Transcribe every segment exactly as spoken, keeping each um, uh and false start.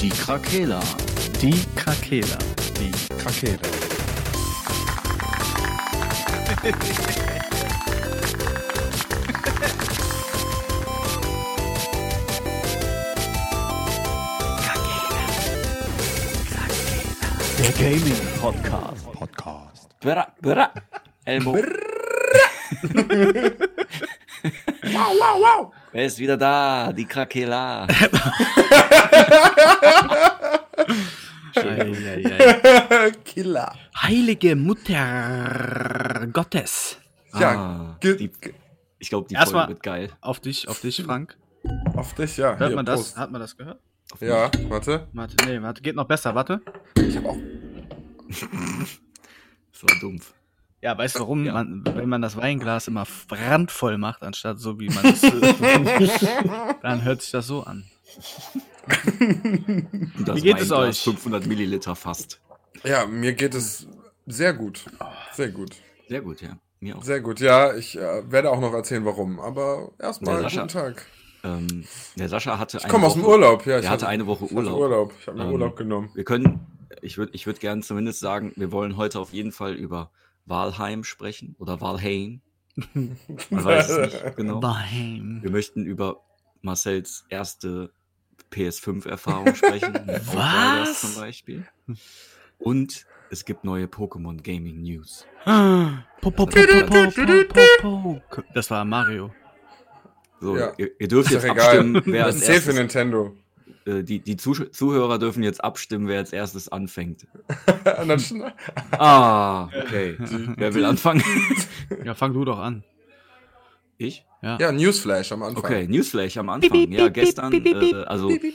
Die Krakela. Die Krakela. Die Krakela. Der Gaming Podcast. Podcast. Bra, bra. Elmo. Wow, wow, wow. Wer ist wieder da? Die Krakela. Killer. Heilige Mutter Gottes. Ja, ah, die, ich glaube, die Folge wird geil. Auf dich, auf dich, Frank. Auf dich, ja. Hört Hier, man das? Hat man das gehört? Auf ja, mich. warte. Warte, nee, warte, geht noch besser, warte. Ich hab auch. So dumpf. Ja, weißt du warum? Ja. Man, wenn man das Weinglas immer brandvoll macht, anstatt so wie man es dann hört sich das so an. Das wie geht es euch? fünfhundert Milliliter fast. Ja, mir geht es sehr gut. Sehr gut. Sehr gut, ja. Mir auch. Sehr gut, ja. Ich äh, werde auch noch erzählen, warum. Aber erstmal guten Tag. Ähm, der Sascha hatte. Ich komme aus dem Urlaub, ja. Ich hatte, hatte eine Woche Urlaub. Ich Urlaub. Ich habe mir ähm, Urlaub genommen. Wir können, ich würde ich würd gerne zumindest sagen, wir wollen heute auf jeden Fall über Valheim sprechen oder Valheim. Man weiß es nicht genau. Valheim. Wir möchten über Marcels erste P S fünf Erfahrung sprechen. Was? Outriders zum Beispiel. Und es gibt neue Pokémon Gaming News. Das war Mario. So, ja. ihr, ihr dürft jetzt abstimmen, wer als erstes... für Nintendo. Äh, die die Zuh- Zuhörer dürfen jetzt abstimmen, wer als erstes anfängt. Ah, okay. Wer will anfangen? Ja, fang du doch an. Ich? Ja. ja, Newsflash am Anfang. Okay, Newsflash am Anfang. Beep, beep, ja, gestern, beep, beep, äh, also die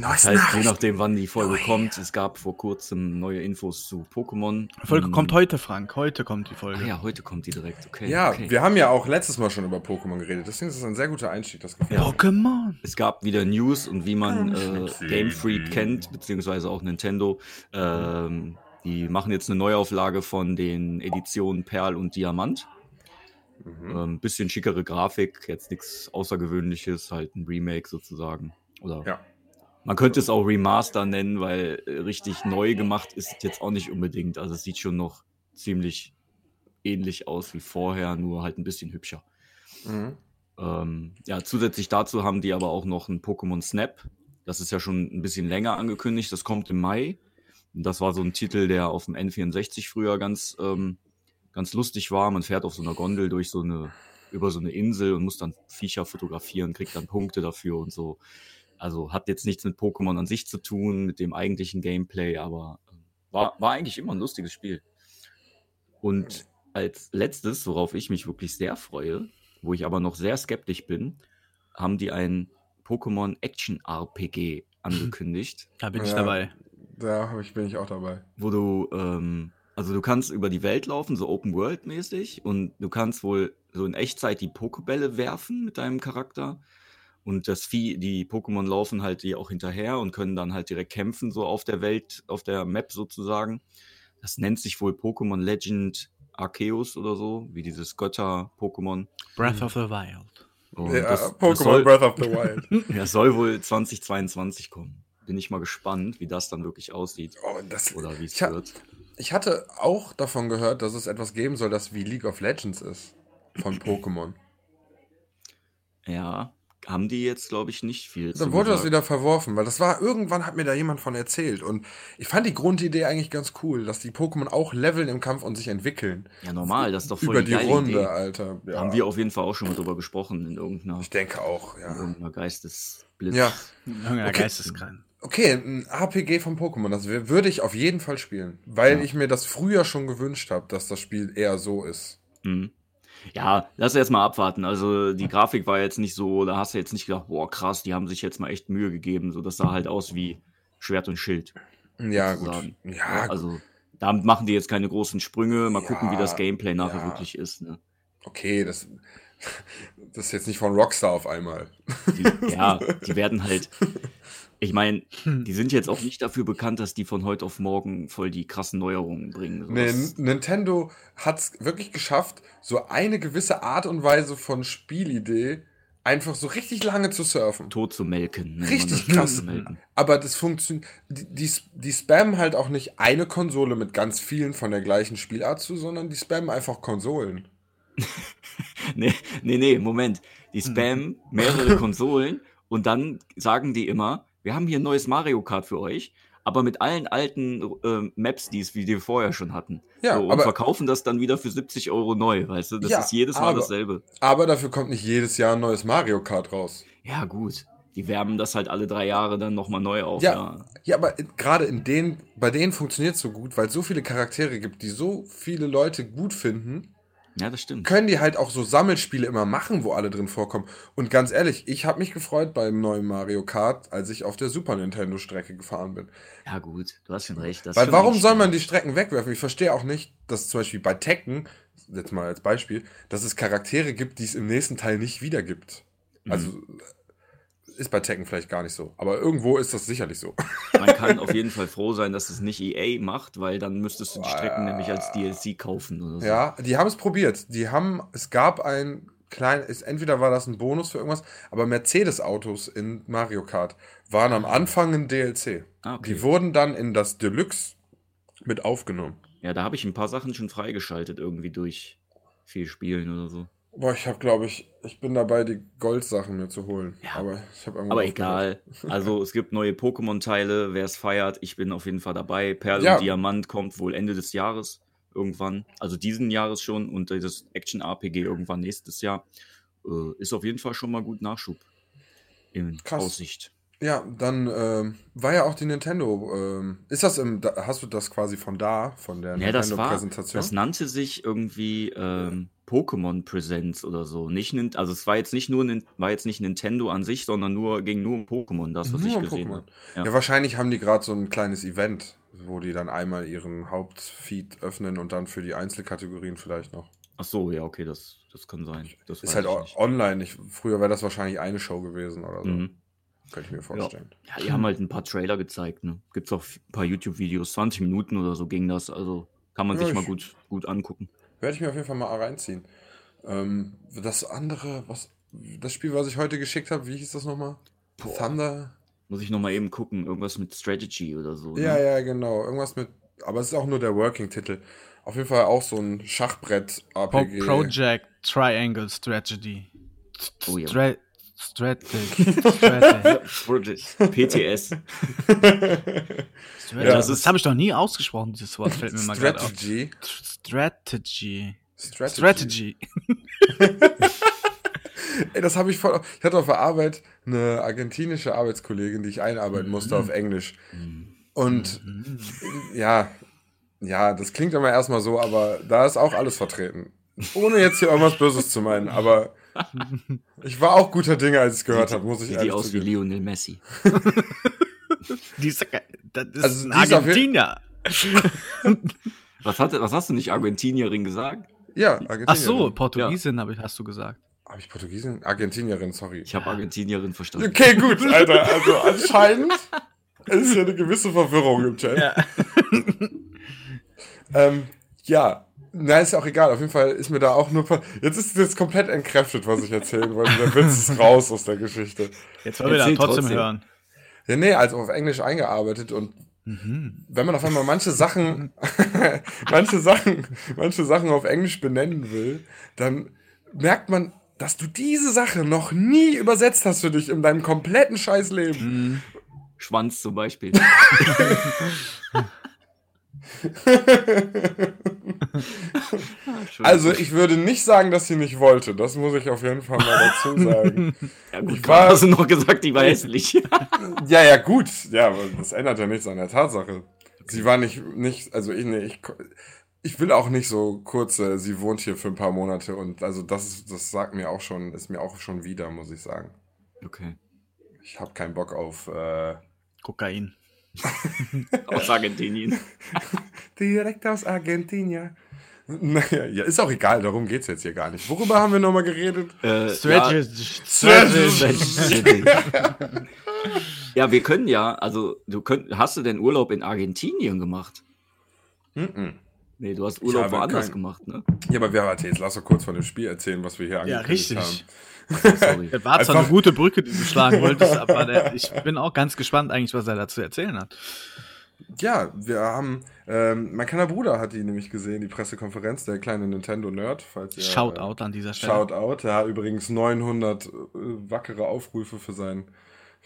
das heißt, je nachdem, wann die Folge oh, kommt, yeah. es gab vor kurzem neue Infos zu Pokémon. Die Folge hm. kommt heute, Frank. Heute kommt die Folge. Ah, ja, heute kommt die direkt. Okay. Ja, okay. Wir haben ja auch letztes Mal schon über Pokémon geredet. Deswegen ist das ein sehr guter Einstieg. Das ja. Pokémon. Es gab wieder News und wie man äh, Game Freak kennt, beziehungsweise auch Nintendo. Ähm, die machen jetzt eine Neuauflage von den Editionen Perl und Diamant. Mhm. Ähm, bisschen schickere Grafik, jetzt nichts Außergewöhnliches, halt ein Remake sozusagen. Oder ja. Man könnte es auch Remaster nennen, weil richtig neu gemacht ist jetzt auch nicht unbedingt. Also es sieht schon noch ziemlich ähnlich aus wie vorher, nur halt ein bisschen hübscher. Mhm. Ähm, ja, zusätzlich dazu haben die aber auch noch ein Pokémon Snap. Das ist ja schon ein bisschen länger angekündigt. Das kommt im Mai. Und das war so ein Titel, der auf dem N vierundsechzig früher ganz... Ähm, ganz lustig war, man fährt auf so einer Gondel durch so eine, über so eine Insel und muss dann Viecher fotografieren, kriegt dann Punkte dafür und so. Also hat jetzt nichts mit Pokémon an sich zu tun, mit dem eigentlichen Gameplay, aber war, war eigentlich immer ein lustiges Spiel. Und als letztes, worauf ich mich wirklich sehr freue, wo ich aber noch sehr skeptisch bin, haben die ein Pokémon Action R P G angekündigt. Da bin ich ja, dabei. Da bin ich auch dabei. Wo du, ähm, Also du kannst über die Welt laufen, so Open-World-mäßig, und du kannst wohl so in Echtzeit die Pokébälle werfen mit deinem Charakter und das Vieh, die Pokémon laufen halt die auch hinterher und können dann halt direkt kämpfen, so auf der Welt, auf der Map sozusagen. Das nennt sich wohl Pokémon Legend Arceus oder so, wie dieses Götter-Pokémon. Breath of the Wild. Ja, das, Pokémon das soll, Breath of the Wild. Ja, soll wohl zwanzig zweiundzwanzig kommen. Bin ich mal gespannt, wie das dann wirklich aussieht oh, das, oder wie es wird. Ich hatte auch davon gehört, dass es etwas geben soll, das wie League of Legends ist. Von Pokémon. Ja, haben die jetzt, glaube ich, nicht viel zu sagen. Dann wurde das wieder verworfen, weil das war, irgendwann hat mir da jemand von erzählt. Und ich fand die Grundidee eigentlich ganz cool, dass die Pokémon auch leveln im Kampf und sich entwickeln. Ja, normal, das ist doch voll die geile Idee. Über die Runde, Alter. Ja. Haben wir auf jeden Fall auch schon mal drüber gesprochen in irgendeiner... Ich denke auch, ja. In irgendeiner Geistesblitz. Ja. In irgendeiner okay. Geisteskrank. Okay, ein R P G von Pokémon, das würde ich auf jeden Fall spielen, weil ja. ich mir das früher schon gewünscht habe, dass das Spiel eher so ist. Mhm. Ja, lass erst mal abwarten. Also die Grafik war jetzt nicht so, da hast du jetzt nicht gedacht, boah krass, die haben sich jetzt mal echt Mühe gegeben, so das sah halt aus wie Schwert und Schild. Ja, sozusagen. Gut. Ja, also damit machen die jetzt keine großen Sprünge, mal ja, gucken, wie das Gameplay nachher ja. wirklich ist. Ne? Okay, das... Das ist jetzt nicht von Rockstar auf einmal. Die, ja, die werden halt, ich meine, die sind jetzt auch nicht dafür bekannt, dass die von heute auf morgen voll die krassen Neuerungen bringen. Nee, Nintendo hat es wirklich geschafft, so eine gewisse Art und Weise von Spielidee einfach so richtig lange zu surfen. Tot zu melken. Ne? Richtig krass. Aber das funktioniert. Die, die, die spammen halt auch nicht eine Konsole mit ganz vielen von der gleichen Spielart zu, sondern die spammen einfach Konsolen. nee, nee, nee, Moment. Die spammen mehrere Konsolen und dann sagen die immer, wir haben hier ein neues Mario Kart für euch, aber mit allen alten äh, Maps, die es wie wir vorher schon hatten. Ja, so, und aber, verkaufen das dann wieder für siebzig Euro neu, weißt du? Das ja, ist jedes Mal aber, dasselbe. Aber dafür kommt nicht jedes Jahr ein neues Mario Kart raus. Ja, gut. Die wärmen das halt alle drei Jahre dann nochmal neu auf. Ja, ja. ja aber gerade in denen, bei denen funktioniert es so gut, weil es so viele Charaktere gibt, die so viele Leute gut finden. Ja, das stimmt. Können die halt auch so Sammelspiele immer machen, wo alle drin vorkommen. Und ganz ehrlich, ich habe mich gefreut beim neuen Mario Kart, als ich auf der Super Nintendo-Strecke gefahren bin. Ja gut, du hast schon recht. Das Weil schon warum soll man die Strecken wegwerfen? Ich verstehe auch nicht, dass zum Beispiel bei Tekken, jetzt mal als Beispiel, dass es Charaktere gibt, die es im nächsten Teil nicht wieder gibt. Mhm. Also ist bei Tekken vielleicht gar nicht so, aber irgendwo ist das sicherlich so. Man kann auf jeden Fall froh sein, dass es nicht E A macht, weil dann müsstest du die Strecken ah, nämlich als D L C kaufen oder so. Ja, die haben es probiert. Die haben, es gab ein kleines, entweder war das ein Bonus für irgendwas, aber Mercedes-Autos in Mario Kart waren am Anfang ein D L C. Ah, okay. Die wurden dann in das Deluxe mit aufgenommen. Ja, da habe ich ein paar Sachen schon freigeschaltet irgendwie durch viel Spielen oder so. Boah, ich habe, glaube ich, ich bin dabei, die Goldsachen mir zu holen. Ja, aber ich hab aber egal. Also es gibt neue Pokémon-Teile, wer es feiert, ich bin auf jeden Fall dabei. Perl ja. und Diamant kommt wohl Ende des Jahres irgendwann. Also diesen Jahres schon und das Action-R P G irgendwann nächstes Jahr. Äh, ist auf jeden Fall schon mal gut Nachschub in Krass. Aussicht. Ja, dann ähm, war ja auch die Nintendo. Ähm, ist das im, da, hast du das quasi von da, von der ja, Nintendo-Präsentation? Das, das nannte sich irgendwie ähm, Pokémon Presents oder so. Nicht, also es war jetzt nicht nur war jetzt nicht Nintendo an sich, sondern nur ging nur um Pokémon, das was nur ich gesehen habe. Ja. ja, wahrscheinlich haben die gerade so ein kleines Event, wo die dann einmal ihren Hauptfeed öffnen und dann für die Einzelkategorien vielleicht noch. Ach so, ja, okay, das, das kann sein. Das ist halt ich online. Ich, früher wäre das wahrscheinlich eine Show gewesen oder so. Mhm. Kann ich mir vorstellen. Ja, ja, die haben halt ein paar Trailer gezeigt. Ne? Gibt es auch ein paar YouTube-Videos, zwanzig Minuten oder so ging das. Also kann man ja, sich mal gut, gut angucken. Werde ich mir auf jeden Fall mal reinziehen. Ähm, das andere, was das Spiel, was ich heute geschickt habe, wie hieß das nochmal? Thunder? Muss ich nochmal eben gucken. Irgendwas mit Strategy oder so. Ne? Ja, ja, genau. Irgendwas mit, aber es ist auch nur der Working-Titel. Auf jeden Fall auch so ein Schachbrett-R P G. Project Triangle Strategy. Oh ja. Stra- Strategy. Strategy. P T S. Ja, das ist, das habe ich noch nie ausgesprochen, dieses Wort fällt mir mal gerade auf. Strategy. Strategy. Strategy. Ey, das habe ich voll. Ich hatte auf der Arbeit eine argentinische Arbeitskollegin, die ich einarbeiten musste mhm. auf Englisch. Und mhm. ja, ja, das klingt immer erstmal so, aber da ist auch alles vertreten. Ohne jetzt hier irgendwas Böses zu meinen, aber ich war auch guter Dinge, als ich es gehört habe, muss ich ehrlich sagen. Sieht die aus wie Lionel Messi. die ist, das ist also ein Argentinier. was, hat, was hast du nicht Argentinierin gesagt? Ja, Argentinierin. Ach so, Portugiesin ja. hast du gesagt. Habe ich Portugiesin? Argentinierin, sorry. Ich habe Argentinierin verstanden. Okay, gut, Alter. Also anscheinend ist ja eine gewisse Verwirrung im Chat. Ja. ähm, ja. Na, ist ja auch egal. Auf jeden Fall ist mir da auch nur... Jetzt ist es komplett entkräftet, was ich erzählen wollte. Der Witz ist raus aus der Geschichte. Jetzt wollen wir dann trotzdem, trotzdem hören. Ja, nee, also auf Englisch eingearbeitet. Und mhm. wenn man auf einmal manche Sachen, manche Sachen manche Sachen auf Englisch benennen will, dann merkt man, dass du diese Sache noch nie übersetzt hast für dich in deinem kompletten Scheißleben. Mhm. Schwanz zum Beispiel. Also ich würde nicht sagen, dass sie nicht wollte. Das muss ich auf jeden Fall mal dazu sagen. Ja gut, ich war, hast du noch gesagt, die war hässlich. Ja, ja gut. Ja, aber das ändert ja nichts an der Tatsache. Sie war nicht, nicht also ich, nee, ich, ich will auch nicht so kurze, sie wohnt hier für ein paar Monate und also das, das sagt mir auch schon, ist mir auch schon wieder, muss ich sagen. Okay. Ich habe keinen Bock auf äh, Kokain. Aus Argentinien. Direkt aus Argentinien. Naja, ja, ist auch egal, darum geht's jetzt hier gar nicht. Worüber haben wir nochmal geredet? Äh, Strategy. Ja. ja, wir können ja, also du könnt, hast du denn Urlaub in Argentinien gemacht? Mm-mm. Nee, du hast Urlaub woanders kein... gemacht, ne? Ja, Ja, aber wir warte, jetzt lass doch kurz von dem Spiel erzählen, was wir hier angekündigt haben. Ja, richtig. Sorry. Das war zwar eine gute Brücke, die du schlagen wolltest, aber der, ich bin auch ganz gespannt eigentlich, was er dazu erzählen hat. Ja, wir haben, ähm, mein kleiner Bruder hat die nämlich gesehen, die Pressekonferenz, der kleine Nintendo-Nerd. Falls ihr, Shoutout äh, an dieser Stelle. Shoutout, ja, übrigens neunhundert äh, wackere Aufrufe für seinen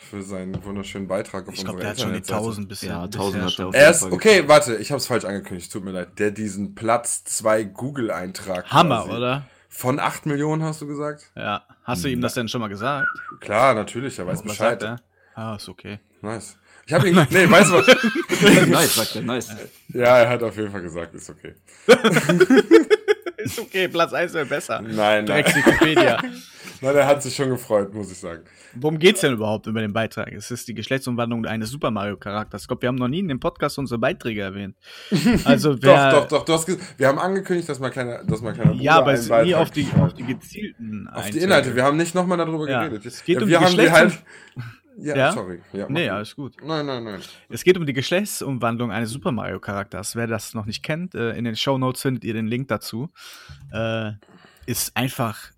für seinen wunderschönen Beitrag auf ich glaub, unserer Internetseite. Ich glaube, der hat schon die tausend bisher. Ja, tausend hat er auf jeden Fall. Okay, warte, ich habe es falsch angekündigt, tut mir leid. Der diesen Platz zwei Google-Eintrag Hammer, quasi, oder? Von acht Millionen, hast du gesagt? Ja. Hast du ihm das denn schon mal gesagt? Klar, natürlich, er weiß oh, Bescheid. Er? Ah, ist okay. Nice. Ich hab ihn. Nee, weißt du was? Nice, sagt er, nice. Ja, er hat auf jeden Fall gesagt, ist okay. Ist okay, Platz eins wäre besser. Nein, nein. Wikipedia. Nein, er hat sich schon gefreut, muss ich sagen. Worum geht's denn überhaupt über den Beitrag? Es ist die Geschlechtsumwandlung eines Super Mario-Charakters. Ich glaube, wir haben noch nie in dem Podcast unsere Beiträge erwähnt. Also wer doch, doch, doch. Du hast ges- wir haben angekündigt, dass mal kleiner, dass mal kleiner. Ja, aber es sind nie auf die, auf die gezielten. Auf Einzelnen. Die Inhalte. Wir haben nicht nochmal darüber ja, geredet. Es geht ja, um wir die haben Geschlechts- halt. Ja, ja, sorry. Ja, nee, ja, ist gut. Nein, nein, nein. Es geht um die Geschlechtsumwandlung eines Super Mario-Charakters. Wer das noch nicht kennt, in den Shownotes findet ihr den Link dazu. Ist einfach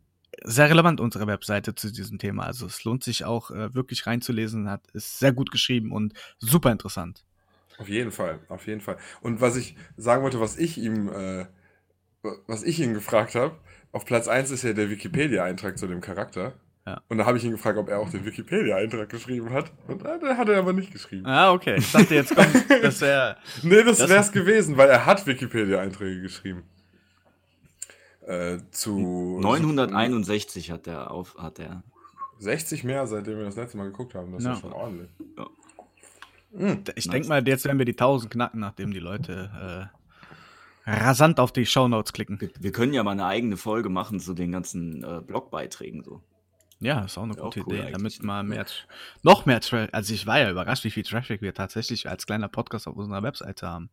sehr relevant, unsere Webseite zu diesem Thema. Also es lohnt sich auch wirklich reinzulesen. Hat ist sehr gut geschrieben und super interessant. Auf jeden Fall, auf jeden Fall. Und was ich sagen wollte, was ich ihm, äh, was ich ihn gefragt habe, auf Platz eins ist ja der Wikipedia-Eintrag zu dem Charakter. Ja. Und da habe ich ihn gefragt, ob er auch den Wikipedia-Eintrag geschrieben hat. Und äh, den hat er aber nicht geschrieben. Ah, okay. Ich dachte, jetzt kommt, dass er... Nee, das, das wäre es gewesen, weil er hat Wikipedia-Einträge geschrieben. Äh, zu... neunhunderteinundsechzig hat er auf... Hat er. sechzig mehr, seitdem wir das letzte Mal geguckt haben. Das ja. ist schon ordentlich. Ja. Hm, ich denke mal, jetzt werden wir die tausend knacken, nachdem die Leute... Äh, rasant auf die Shownotes klicken. Wir, wir können ja mal eine eigene Folge machen zu den ganzen äh, Blogbeiträgen so. Ja, ist auch eine ja, gute auch cool Idee, eigentlich. Damit mal mehr, noch mehr Traffic, also ich war ja überrascht, wie viel Traffic wir tatsächlich als kleiner Podcast auf unserer Webseite haben.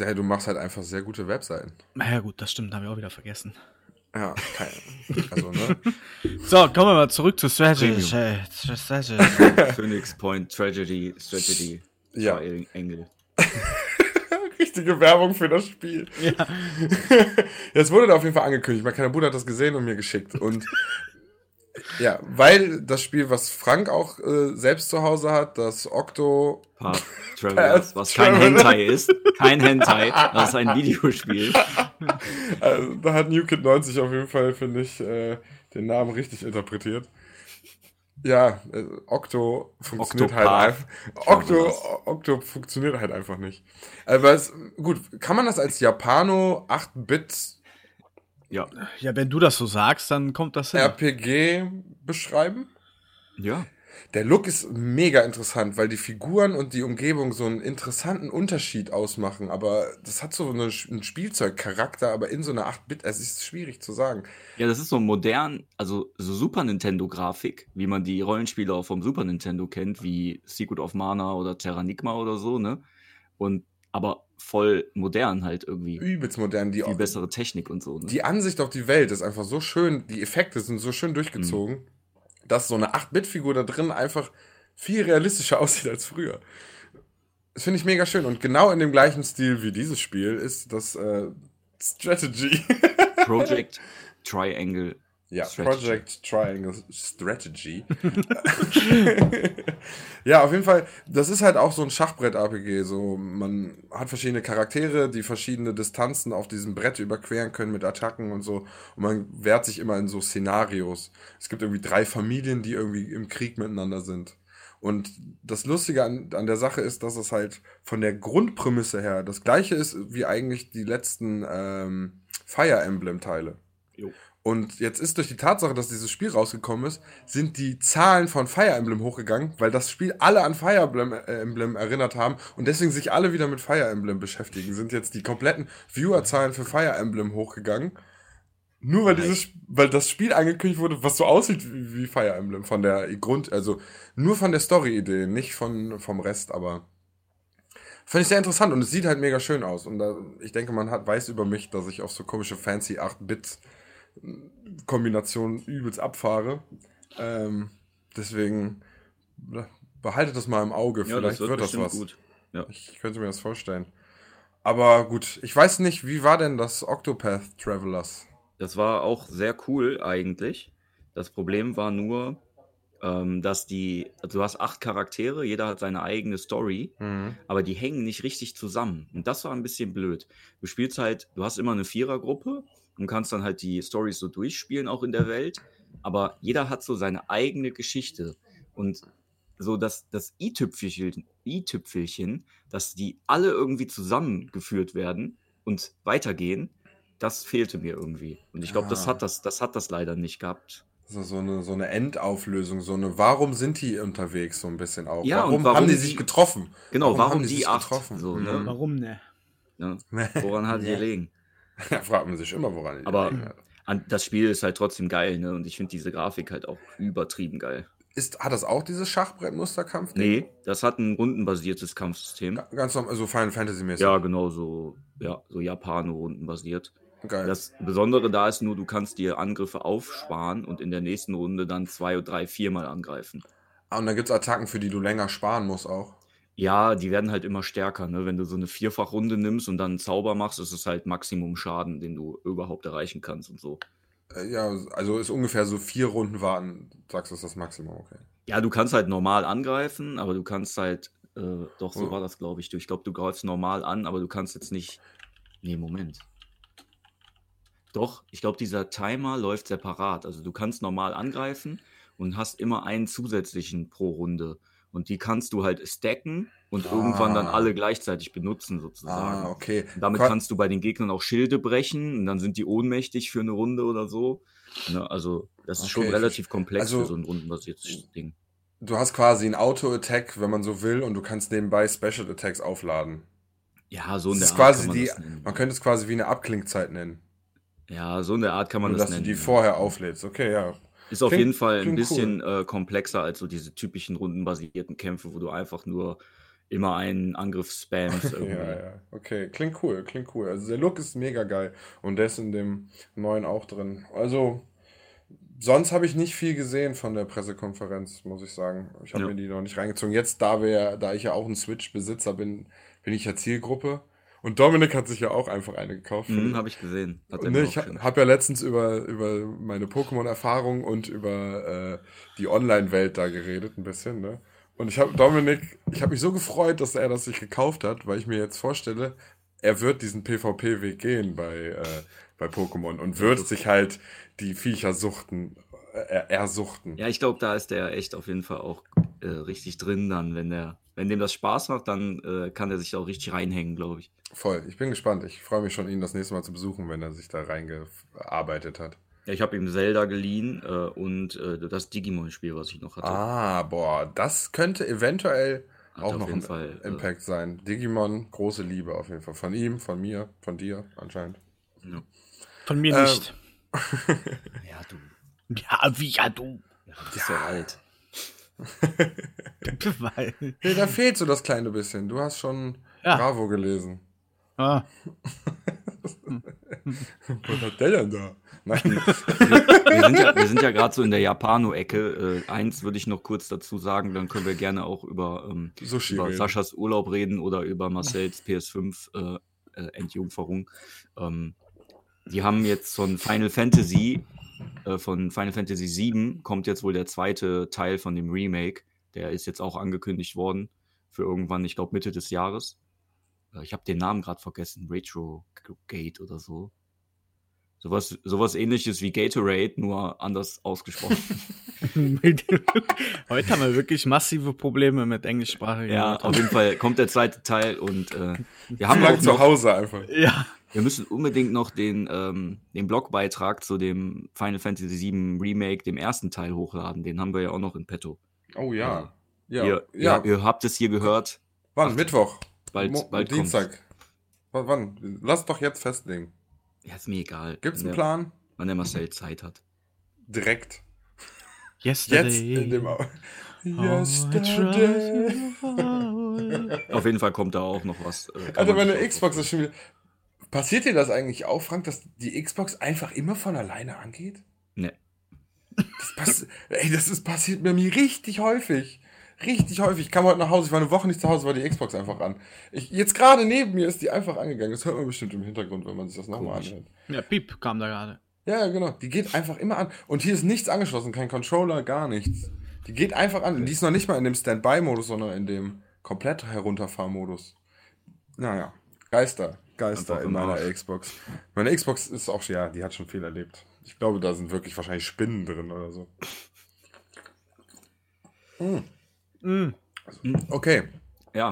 Ja, du machst halt einfach sehr gute Webseiten. Na ja gut, das stimmt, haben wir auch wieder vergessen. Ja, keine also, ne? So, kommen wir mal zurück zu Strategy. Strategy. Phoenix Point, Tragedy, Strategy. Ja. Engel. Richtige Werbung für das Spiel. Ja. Jetzt wurde da auf jeden Fall angekündigt. Mein kleiner Bruder hat das gesehen und mir geschickt. Und ja, weil das Spiel, was Frank auch äh, selbst zu Hause hat, das Octo... Path Travelers, was kein Hentai ist. Kein Hentai, das ist ein Videospiel. Also, da hat New Kid neunzig auf jeden Fall, finde ich, äh, den Namen richtig interpretiert. Ja, äh, Octo funktioniert Octopath. halt einfach. Octo, Octo funktioniert halt einfach nicht. Aber es, gut, kann man das als Japano acht Bit... Ja. ja, wenn du das so sagst, dann kommt das hin. R P G beschreiben? Ja. Der Look ist mega interessant, weil die Figuren und die Umgebung so einen interessanten Unterschied ausmachen. Aber das hat so eine, einen Spielzeugcharakter, aber in so einer acht Bit, es ist schwierig zu sagen. Ja, das ist so modern, also so Super-Nintendo-Grafik, wie man die Rollenspiele auch vom Super Nintendo kennt, wie Secret of Mana oder Terranigma oder so, ne? Und aber voll modern halt irgendwie. Übelst modern. Die viel bessere Technik und so. Ne? Die Ansicht auf die Welt ist einfach so schön, die Effekte sind so schön durchgezogen, mhm. dass so eine acht Bit Figur da drin einfach viel realistischer aussieht als früher. Das finde ich mega schön. Und genau in dem gleichen Stil wie dieses Spiel ist das äh, Strategy. Project Triangle Ja, Strategy. Project Triangle Strategy. Ja, auf jeden Fall, das ist halt auch so ein Schachbrett-R P G. So, man hat verschiedene Charaktere, die verschiedene Distanzen auf diesem Brett überqueren können mit Attacken und so. Und man wehrt sich immer in so Szenarios. Es gibt irgendwie drei Familien, die irgendwie im Krieg miteinander sind. Und das Lustige an, an der Sache ist, dass es halt von der Grundprämisse her das gleiche ist wie eigentlich die letzten ähm, Fire Emblem-Teile. Jo. Und jetzt ist durch die Tatsache, dass dieses Spiel rausgekommen ist, sind die Zahlen von Fire Emblem hochgegangen, weil das Spiel alle an Fire Emblem, äh, Emblem erinnert haben und deswegen sich alle wieder mit Fire Emblem beschäftigen. Sind jetzt die kompletten Viewer-Zahlen für Fire Emblem hochgegangen, nur weil dieses, weil das Spiel angekündigt wurde, was so aussieht wie, wie Fire Emblem von der Grund, also nur von der Story-Idee, nicht von vom Rest, aber finde ich sehr interessant und es sieht halt mega schön aus und da, ich denke, man hat weiß über mich, dass ich auf so komische fancy acht Bit Kombination übelst abfahre. Ähm, deswegen behaltet das mal im Auge. Ja, vielleicht das wird, wird das was. Gut. Ja. Ich könnte mir das vorstellen. Aber gut, ich weiß nicht, wie war denn das Octopath Travelers? Das war auch sehr cool eigentlich. Das Problem war nur, ähm, dass die, also du hast acht Charaktere, jeder hat seine eigene Story, mhm. aber die hängen nicht richtig zusammen. Und das war ein bisschen blöd. Du spielst halt, du hast immer eine Vierergruppe und kannst dann halt die Storys so durchspielen, auch in der Welt. Aber jeder hat so seine eigene Geschichte. Und so das, das i-Tüpfelchen, i-Tüpfelchen, dass die alle irgendwie zusammengeführt werden und weitergehen, das fehlte mir irgendwie. Und ich glaube, ah. das hat das, das hat das leider nicht gehabt. Also so eine, so eine Endauflösung, so eine, warum sind die unterwegs so ein bisschen auch? Ja, warum, warum haben die, die sich getroffen? Genau, warum, warum haben die, die sich acht, getroffen? So, ne? Ja, warum ne? Ja, woran hat die gelegen? Da ja, fragt man sich immer, woran die Aber gelegen hat. An, das Spiel ist halt trotzdem geil, ne? Und ich finde diese Grafik halt auch übertrieben geil. Ist, hat das auch dieses Schachbrett-Musterkampf? Nee, das hat ein rundenbasiertes Kampfsystem. Ga- ganz normal, also Final Fantasy-mäßig? Ja, genau, so, ja, so Japano-rundenbasiert. Geil. Das Besondere da ist nur, du kannst dir Angriffe aufsparen und in der nächsten Runde dann zwei, drei, viermal angreifen. Ah, und dann gibt es Attacken, für die du länger sparen musst auch? Ja, die werden halt immer stärker, ne? Wenn du so eine Vierfachrunde nimmst und dann einen Zauber machst, ist es halt Maximum Schaden, den du überhaupt erreichen kannst und so. Ja, also ist ungefähr so vier Runden warten, sagst du, ist das Maximum, okay. Ja, du kannst halt normal angreifen, aber du kannst halt, äh, doch, so oh. war das, glaube ich. Ich glaube, du greifst normal an, aber du kannst jetzt nicht, nee, Moment. Doch, ich glaube, dieser Timer läuft separat. Also du kannst normal angreifen und hast immer einen zusätzlichen pro Runde. Und die kannst du halt stacken und ah. irgendwann dann alle gleichzeitig benutzen sozusagen. Ah, okay. Und damit Kon- kannst du bei den Gegnern auch Schilde brechen und dann sind die ohnmächtig für eine Runde oder so. Ne, also das ist okay, schon relativ komplex also, für so ein rundenbasiertes Ding. Du hast quasi einen Auto-Attack, wenn man so will, und du kannst nebenbei Special Attacks aufladen. Ja, so in der das ist Art quasi kann man die, das nennen. Man könnte es quasi wie eine Abklingzeit nennen. Ja, so in der Art kann man Nur, das dass nennen. Dass du die vorher auflädst, okay, ja. Ist auf klingt, jeden Fall ein bisschen cool. äh, komplexer als so diese typischen rundenbasierten Kämpfe, wo du einfach nur immer einen Angriff spammst. Irgendwie. ja, ja, okay. Klingt cool, klingt cool. Also der Look ist mega geil und der ist in dem neuen auch drin. Also sonst habe ich nicht viel gesehen von der Pressekonferenz, muss ich sagen. Ich habe ja. mir die noch nicht reingezogen. Jetzt, da, wir, da ich ja auch ein Switch-Besitzer bin, bin ich ja Zielgruppe. Und Dominik hat sich ja auch einfach eine gekauft. Mhm, habe ich gesehen. Hat ne, ich habe ja letztens über, über meine Pokémon-Erfahrung und über äh, die Online-Welt da geredet ein bisschen. Ne? Und ich habe Dominik, ich habe mich so gefreut, dass er das sich gekauft hat, weil ich mir jetzt vorstelle, er wird diesen PvP-Weg gehen bei, äh, bei Pokémon und wird sich halt die Viecher suchten, äh, ersuchten. Ja, ich glaube, da ist der echt auf jeden Fall auch äh, richtig drin dann, wenn der... Wenn dem das Spaß macht, dann äh, kann er sich da auch richtig reinhängen, glaube ich. Voll, ich bin gespannt. Ich freue mich schon, ihn das nächste Mal zu besuchen, wenn er sich da reingearbeitet hat. Ja, ich habe ihm Zelda geliehen äh, und äh, das Digimon-Spiel, was ich noch hatte. Ah, boah, das könnte eventuell hat auch noch ein Fall, Impact äh, sein. Digimon, große Liebe auf jeden Fall. Von ihm, von mir, von dir anscheinend. Ja. Von mir ähm. nicht. ja, du. Ja, wie, ja, du. Ja, du bist ja, ja alt. nee, da fehlt so das kleine bisschen. Du hast schon ja. Bravo gelesen. Ah. Was hat der denn da? Nein. wir sind ja, ja, ja gerade so in der Japano-Ecke. Äh, eins würde ich noch kurz dazu sagen, dann können wir gerne auch über, ähm, so über Saschas Urlaub reden oder über Marcells P S fünf äh, äh, Entjungferung. Ähm, die haben jetzt so ein Final Fantasy von Final Fantasy sieben kommt jetzt wohl der zweite Teil von dem Remake. Der ist jetzt auch angekündigt worden für irgendwann, ich glaube, Mitte des Jahres. Ich habe den Namen gerade vergessen. Retrogate oder so. Sowas, sowas ähnliches wie Gatorade, nur anders ausgesprochen. Heute haben wir wirklich massive Probleme mit englischsprachigen. Ja, auf jeden Fall kommt der zweite Teil und äh, wir haben auch zu Hause einfach. Ja. Wir müssen unbedingt noch den, ähm, den Blogbeitrag zu dem Final Fantasy sieben Remake, dem ersten Teil, hochladen. Den haben wir ja auch noch in petto. Oh ja. Ja, ihr, ja. ja ihr habt es hier gehört. Wann? Ach, Mittwoch? Bald, Mo- bald Dienstag. Kommt's. Wann? Lass doch jetzt festlegen. Ja, ist mir egal. Gibt's einen der, Plan? Wann der Marcel Zeit hat. Direkt. Yesterday. Jetzt in dem Au- Yesterday. Auf jeden Fall kommt da auch noch was. Äh, also meine Xbox ist schon wieder... Passiert dir das eigentlich auch, Frank, dass die Xbox einfach immer von alleine angeht? Nee. Das, pass- Ey, das ist passiert bei mir richtig häufig. Richtig häufig. Ich kam heute nach Hause, ich war eine Woche nicht zu Hause, war die Xbox einfach an. Ich, jetzt gerade neben mir ist die einfach angegangen. Das hört man bestimmt im Hintergrund, wenn man sich das nochmal anhört. Ja, Piep kam da gerade. Ja, genau. Die geht einfach immer an. Und hier ist nichts angeschlossen, kein Controller, gar nichts. Die geht einfach an. Und die ist noch nicht mal in dem Standby-Modus, sondern in dem komplett Herunterfahr-Modus. Naja, Geister. Geister in meiner auf. Xbox. Meine Xbox ist auch, ja, die hat schon viel erlebt. Ich glaube, da sind wirklich wahrscheinlich Spinnen drin oder so. Hm. Mm. Okay. Ja.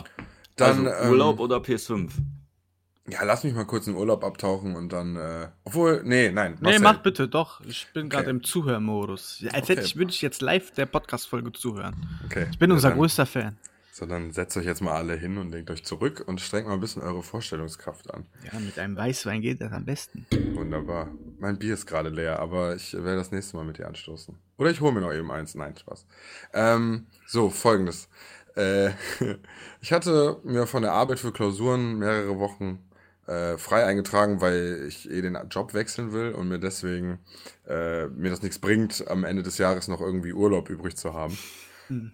Dann also, Urlaub ähm, oder P S fünf? Ja, lass mich mal kurz in den Urlaub abtauchen und dann. Äh, obwohl, nee, nein. Marcel. Nee, mach bitte, doch. Ich bin okay. gerade im Zuhörmodus. Als okay. hätte ich, würde ich jetzt live der Podcast-Folge zuhören. Okay. Ich bin ja, unser dann, größter Fan. So, dann setzt euch jetzt mal alle hin und legt euch zurück und strengt mal ein bisschen eure Vorstellungskraft an. Ja, mit einem Weißwein geht das am besten. Wunderbar. Mein Bier ist gerade leer, aber ich werde das nächste Mal mit dir anstoßen. Oder ich hole mir noch eben eins. Nein, Spaß. Ähm, so, folgendes. Äh, ich hatte mir von der Arbeit für Klausuren mehrere Wochen äh, frei eingetragen, weil ich eh den Job wechseln will und mir deswegen äh, mir das nichts bringt, am Ende des Jahres noch irgendwie Urlaub übrig zu haben.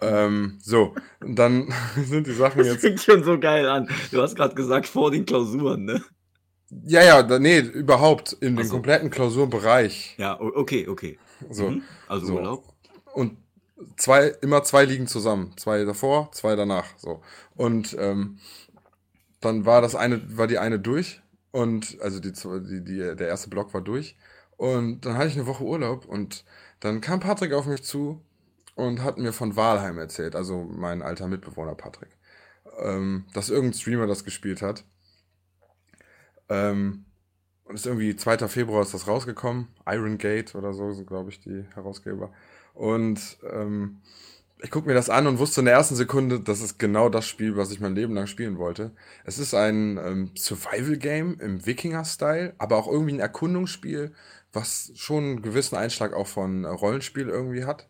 ähm, so, dann sind die Sachen jetzt... Das fängt schon so geil an. Du hast gerade gesagt, vor den Klausuren, ne? Ja, ja, da, nee, überhaupt in dem kompletten Klausurbereich. Ja, okay, okay. So, mhm. Also so. Urlaub. Und zwei, immer zwei liegen zusammen. Zwei davor, zwei danach. So. Und ähm, dann war das eine, war die eine durch und also die, die, die, der erste Block war durch. Und dann hatte ich eine Woche Urlaub und dann kam Patrick auf mich zu und hat mir von Valheim erzählt, also mein alter Mitbewohner Patrick, ähm, dass irgendein Streamer das gespielt hat. Ähm, und ist irgendwie zweiter Februar ist das rausgekommen. Iron Gate oder so sind, glaube ich, die Herausgeber. Und ähm, ich gucke mir das an und wusste in der ersten Sekunde, das ist genau das Spiel, was ich mein Leben lang spielen wollte. Es ist ein ähm, Survival-Game im Wikinger-Style, aber auch irgendwie ein Erkundungsspiel, was schon einen gewissen Einschlag auch von Rollenspiel irgendwie hat.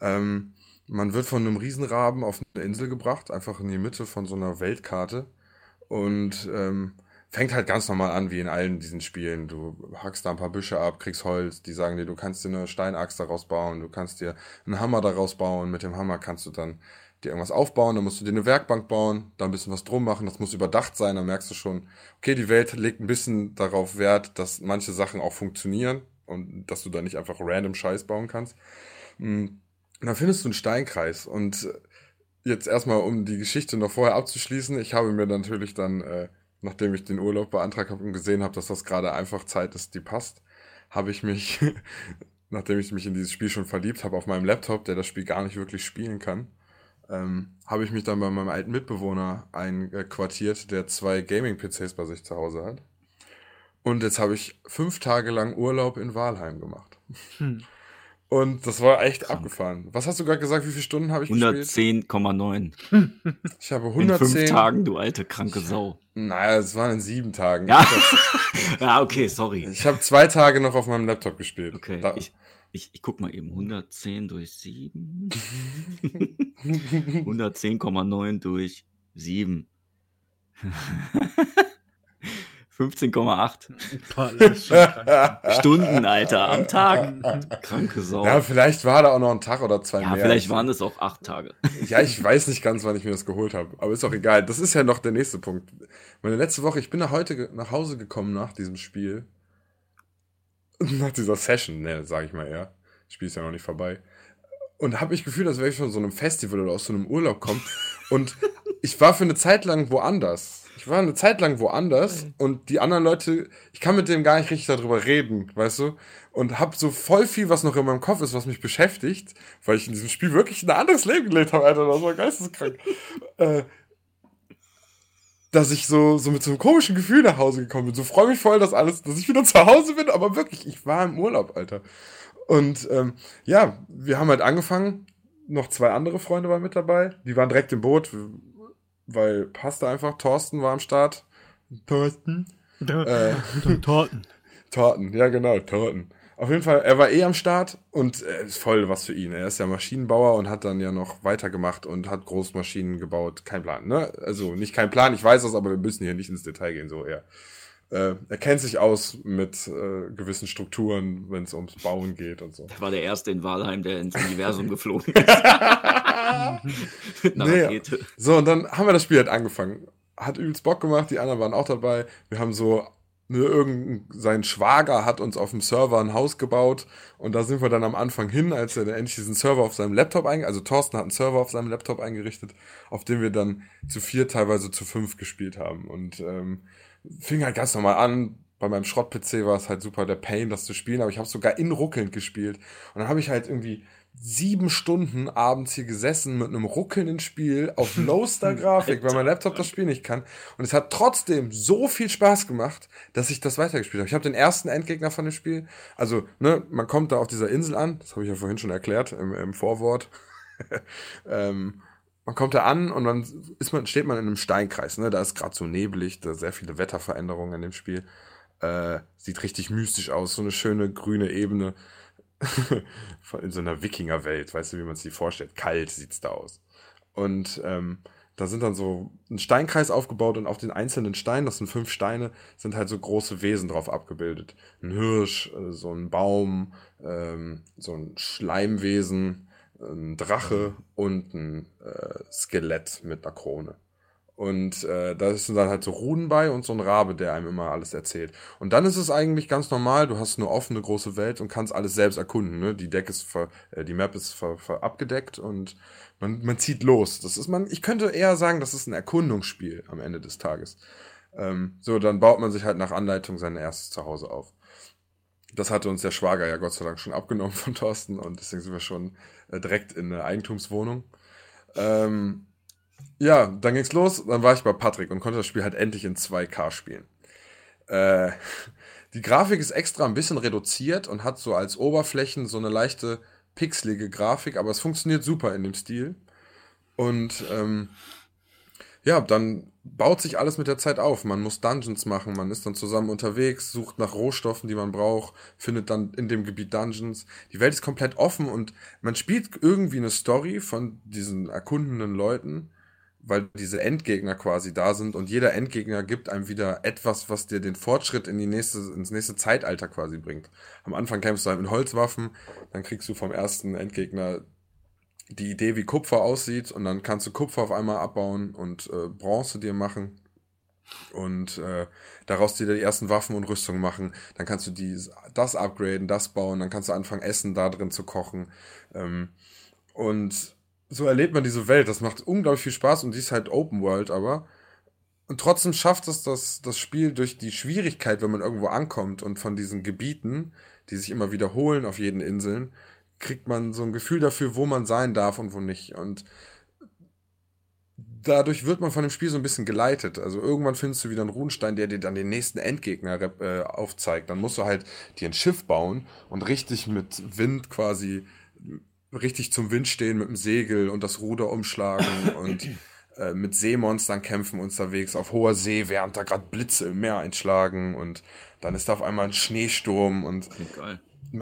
Ähm, man wird von einem Riesenraben auf eine Insel gebracht, einfach in die Mitte von so einer Weltkarte. Und ähm, fängt halt ganz normal an, wie in allen diesen Spielen. Du hackst da ein paar Büsche ab, kriegst Holz, die sagen dir, du kannst dir eine Steinaxt daraus bauen, du kannst dir einen Hammer daraus bauen, mit dem Hammer kannst du dann dir irgendwas aufbauen, dann musst du dir eine Werkbank bauen, da ein bisschen was drum machen, das muss überdacht sein, dann merkst du schon, okay, die Welt legt ein bisschen darauf Wert, dass manche Sachen auch funktionieren und dass du da nicht einfach random Scheiß bauen kannst. Und dann findest du einen Steinkreis und jetzt erstmal, um die Geschichte noch vorher abzuschließen, ich habe mir natürlich dann... Äh, Nachdem ich den Urlaub beantragt habe und gesehen habe, dass das gerade einfach Zeit ist, die passt, habe ich mich, nachdem ich mich in dieses Spiel schon verliebt habe, auf meinem Laptop, der das Spiel gar nicht wirklich spielen kann, ähm, habe ich mich dann bei meinem alten Mitbewohner einquartiert, der zwei Gaming-P Cs bei sich zu Hause hat. Und jetzt habe ich fünf Tage lang Urlaub in Valheim gemacht. Hm. Und das war echt krank. Abgefahren. Was hast du gerade gesagt, wie viele Stunden habe ich hundertzehn Komma neun gespielt? hundertzehn Komma neun. Ich habe hundertzehn... In fünf Tagen, du alte, kranke Sau. Naja, es waren in sieben Tagen. Ja, ja, okay, sorry. Ich habe zwei Tage noch auf meinem Laptop gespielt. Okay, da. ich, ich, ich guck mal eben. hundertzehn durch sieben. hundertzehn Komma neun durch sieben. fünfzehn Komma acht Stunden, Alter, am Tag. Kranke Sau. Ja, vielleicht war da auch noch ein Tag oder zwei ja, mehr. Ja, vielleicht waren es auch acht Tage. Ja, ich weiß nicht ganz, wann ich mir das geholt habe. Aber ist auch egal. Das ist ja noch der nächste Punkt. Meine letzte Woche, ich bin nach heute nach Hause gekommen nach diesem Spiel. Nach dieser Session, ne, sag ich mal eher. Das Spiel ist ja noch nicht vorbei. Und habe ich Gefühl, als wäre ich von so einem Festival oder aus so einem Urlaub kommt. Und ich war für eine Zeit lang woanders. Ich war eine Zeit lang woanders und die anderen Leute, ich kann mit denen gar nicht richtig darüber reden, weißt du? Und hab so voll viel, was noch in meinem Kopf ist, was mich beschäftigt, weil ich in diesem Spiel wirklich ein anderes Leben gelebt habe, Alter, das war geisteskrank. äh, dass ich so, so mit so einem komischen Gefühl nach Hause gekommen bin. So freue mich voll, dass alles, dass ich wieder zu Hause bin, aber wirklich, ich war im Urlaub, Alter. Und ähm, ja, wir haben halt angefangen, noch zwei andere Freunde waren mit dabei, die waren direkt im Boot, weil passte einfach. Thorsten war am Start. Thorsten? Äh, Thorsten. Thorsten, ja genau, Thorsten. Auf jeden Fall, er war eh am Start und äh, ist voll was für ihn. Er ist ja Maschinenbauer und hat dann ja noch weitergemacht und hat Großmaschinen gebaut. Kein Plan, ne? Also nicht kein Plan, ich weiß das, aber wir müssen hier nicht ins Detail gehen, so eher. Äh, er kennt sich aus mit äh, gewissen Strukturen, wenn es ums Bauen geht und so. Er war der Erste in Valheim, der ins Universum geflogen ist. nee. So, und dann haben wir das Spiel halt angefangen. Hat übelst Bock gemacht, die anderen waren auch dabei. Wir haben so, ne, irgendein, sein Schwager hat uns auf dem Server ein Haus gebaut und da sind wir dann am Anfang hin, als er dann endlich diesen Server auf seinem Laptop eingerichtet hat. Also Thorsten hat einen Server auf seinem Laptop eingerichtet, auf dem wir dann zu vier, teilweise zu fünf gespielt haben. Und ähm, fing halt ganz normal an. Bei meinem Schrott-P C war es halt super der Pain, das zu spielen, aber ich habe es sogar in ruckelnd gespielt. Und dann habe ich halt irgendwie sieben Stunden abends hier gesessen mit einem ruckelnden Spiel auf Low-Star-Grafik, weil mein Laptop das Spiel nicht kann. Und es hat trotzdem so viel Spaß gemacht, dass ich das weitergespielt habe. Ich habe den ersten Endgegner von dem Spiel, also ne, man kommt da auf dieser Insel an, das habe ich ja vorhin schon erklärt im, im Vorwort, ähm, man kommt da an und dann ist man, steht man in einem Steinkreis, ne? Da ist gerade so nebelig, da sehr viele Wetterveränderungen in dem Spiel. Äh, sieht richtig mystisch aus, so eine schöne grüne Ebene in so einer Wikingerwelt, weißt du, wie man sich die vorstellt, kalt sieht's da aus. Und ähm, da sind dann so ein Steinkreis aufgebaut und auf den einzelnen Steinen, das sind fünf Steine, sind halt so große Wesen drauf abgebildet. Ein Hirsch, äh, so ein Baum, ähm, so ein Schleimwesen, ein Drache und ein äh, Skelett mit einer Krone. Und äh, da sind dann halt so Ruden bei und so ein Rabe, der einem immer alles erzählt. Und dann ist es eigentlich ganz normal, du hast eine offene, große Welt und kannst alles selbst erkunden. Ne? Die Deck ist ver, äh, die Map ist ver, ver abgedeckt und man, man zieht los. Das ist man, ich könnte eher sagen, das ist ein Erkundungsspiel am Ende des Tages. Ähm, so, dann baut man sich halt nach Anleitung sein erstes Zuhause auf. Das hatte uns der Schwager ja Gott sei Dank schon abgenommen von Thorsten und deswegen sind wir schon äh, direkt in eine Eigentumswohnung. Ähm... Ja, dann ging's los, dann war ich bei Patrick und konnte das Spiel halt endlich in zwei K spielen. Äh, die Grafik ist extra ein bisschen reduziert und hat so als Oberflächen so eine leichte pixelige Grafik, aber es funktioniert super in dem Stil. Und ähm, ja, dann baut sich alles mit der Zeit auf. Man muss Dungeons machen, man ist dann zusammen unterwegs, sucht nach Rohstoffen, die man braucht, findet dann in dem Gebiet Dungeons. Die Welt ist komplett offen und man spielt irgendwie eine Story von diesen erkundenden Leuten, weil diese Endgegner quasi da sind und jeder Endgegner gibt einem wieder etwas, was dir den Fortschritt in die nächste, ins nächste Zeitalter quasi bringt. Am Anfang kämpfst du halt mit Holzwaffen, dann kriegst du vom ersten Endgegner die Idee, wie Kupfer aussieht und dann kannst du Kupfer auf einmal abbauen und äh, Bronze dir machen und äh, daraus dir die ersten Waffen und Rüstungen machen. Dann kannst du die, das upgraden, das bauen, dann kannst du anfangen, Essen da drin zu kochen. Ähm, und so erlebt man diese Welt, das macht unglaublich viel Spaß und die ist halt Open World, aber und trotzdem schafft es das, das Spiel durch die Schwierigkeit, wenn man irgendwo ankommt und von diesen Gebieten, die sich immer wiederholen auf jeden Inseln, kriegt man so ein Gefühl dafür, wo man sein darf und wo nicht und dadurch wird man von dem Spiel so ein bisschen geleitet. Also irgendwann findest du wieder einen Runenstein, der dir dann den nächsten Endgegner äh, aufzeigt. Dann musst du halt dir ein Schiff bauen und richtig mit Wind quasi richtig zum Wind stehen mit dem Segel und das Ruder umschlagen und äh, mit Seemonstern kämpfen unterwegs auf hoher See, während da gerade Blitze im Meer einschlagen und dann ist da auf einmal ein Schneesturm und geil.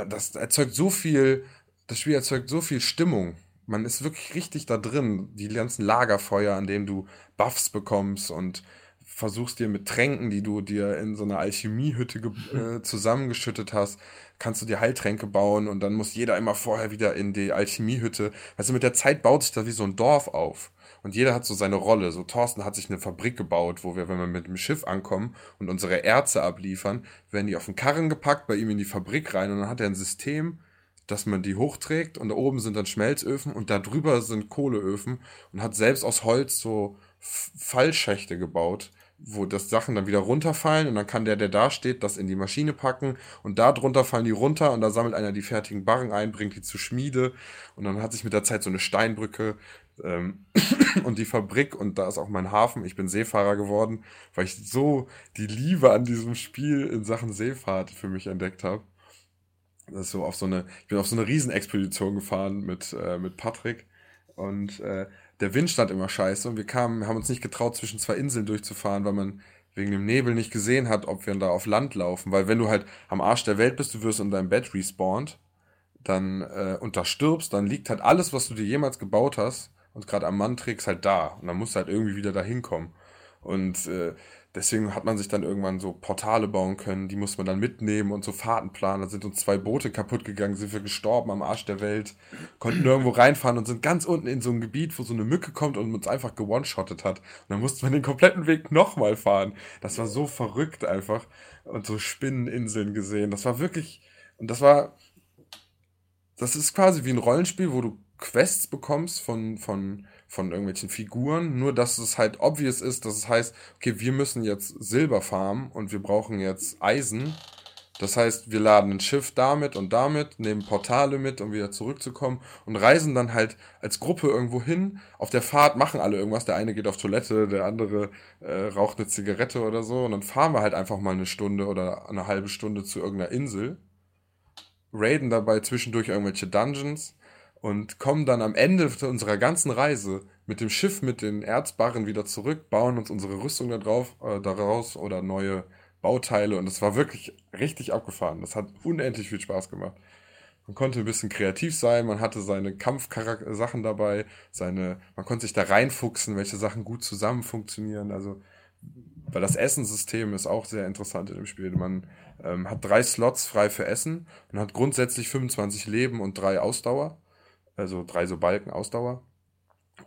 Das erzeugt so viel, das Spiel erzeugt so viel Stimmung. Man ist wirklich richtig da drin. Die ganzen Lagerfeuer, an denen du Buffs bekommst und versuchst dir mit Tränken, die du dir in so einer Alchemiehütte ge- äh, zusammengeschüttet hast, kannst du dir Heiltränke bauen und dann muss jeder immer vorher wieder in die Alchemiehütte. Also mit der Zeit baut sich da wie so ein Dorf auf und jeder hat so seine Rolle. So Thorsten hat sich eine Fabrik gebaut, wo wir, wenn wir mit dem Schiff ankommen und unsere Erze abliefern, werden die auf den Karren gepackt, bei ihm in die Fabrik rein und dann hat er ein System, dass man die hochträgt und da oben sind dann Schmelzöfen und da drüber sind Kohleöfen und hat selbst aus Holz so Fallschächte gebaut, wo das Sachen dann wieder runterfallen und dann kann der, der da steht, das in die Maschine packen und da drunter fallen die runter und da sammelt einer die fertigen Barren ein, bringt die zur Schmiede und dann hat sich mit der Zeit so eine Steinbrücke ähm, und die Fabrik und da ist auch mein Hafen. Ich bin Seefahrer geworden, weil ich so die Liebe an diesem Spiel in Sachen Seefahrt für mich entdeckt habe. Das ist so auf so eine, ich bin auf so eine Riesenexpedition gefahren mit, äh, mit Patrick und äh, der Wind stand immer scheiße und wir kamen, haben uns nicht getraut, zwischen zwei Inseln durchzufahren, weil man wegen dem Nebel nicht gesehen hat, ob wir da auf Land laufen. Weil wenn du halt am Arsch der Welt bist, du wirst in deinem Bett respawned, dann äh, und da stirbst, dann liegt halt alles, was du dir jemals gebaut hast und gerade am Mann trägst, halt da. Und dann musst du halt irgendwie wieder da hinkommen. Und äh, deswegen hat man sich dann irgendwann so Portale bauen können, die musste man dann mitnehmen und so Fahrten planen. Da sind uns zwei Boote kaputt gegangen, sind wir gestorben am Arsch der Welt, konnten nirgendwo reinfahren und sind ganz unten in so einem Gebiet, wo so eine Mücke kommt und uns einfach gewonshottet hat. Und dann mussten wir den kompletten Weg nochmal fahren. Das war so verrückt einfach. Und so Spinneninseln gesehen. Das war wirklich, und das war, das ist quasi wie ein Rollenspiel, wo du Quests bekommst von, von, von irgendwelchen Figuren, nur dass es halt obvious ist, dass es heißt, okay, wir müssen jetzt Silber farmen und wir brauchen jetzt Eisen. Das heißt, wir laden ein Schiff damit und damit, nehmen Portale mit, um wieder zurückzukommen und reisen dann halt als Gruppe irgendwo hin. Auf der Fahrt machen alle irgendwas. Der eine geht auf Toilette, der andere äh, raucht eine Zigarette oder so. Und dann fahren wir halt einfach mal eine Stunde oder eine halbe Stunde zu irgendeiner Insel, raiden dabei zwischendurch irgendwelche Dungeons und kommen dann am Ende unserer ganzen Reise mit dem Schiff, mit den Erzbarren wieder zurück, bauen uns unsere Rüstung da drauf, äh, daraus oder neue Bauteile, und es war wirklich richtig abgefahren. Das hat unendlich viel Spaß gemacht. Man konnte ein bisschen kreativ sein, man hatte seine Kampfsachen dabei, seine, man konnte sich da reinfuchsen, welche Sachen gut zusammen funktionieren. Also, weil das Essenssystem ist auch sehr interessant in dem Spiel. Man ähm, hat drei Slots frei für Essen und hat grundsätzlich fünfundzwanzig Leben und drei Ausdauer, also drei so Balken Ausdauer.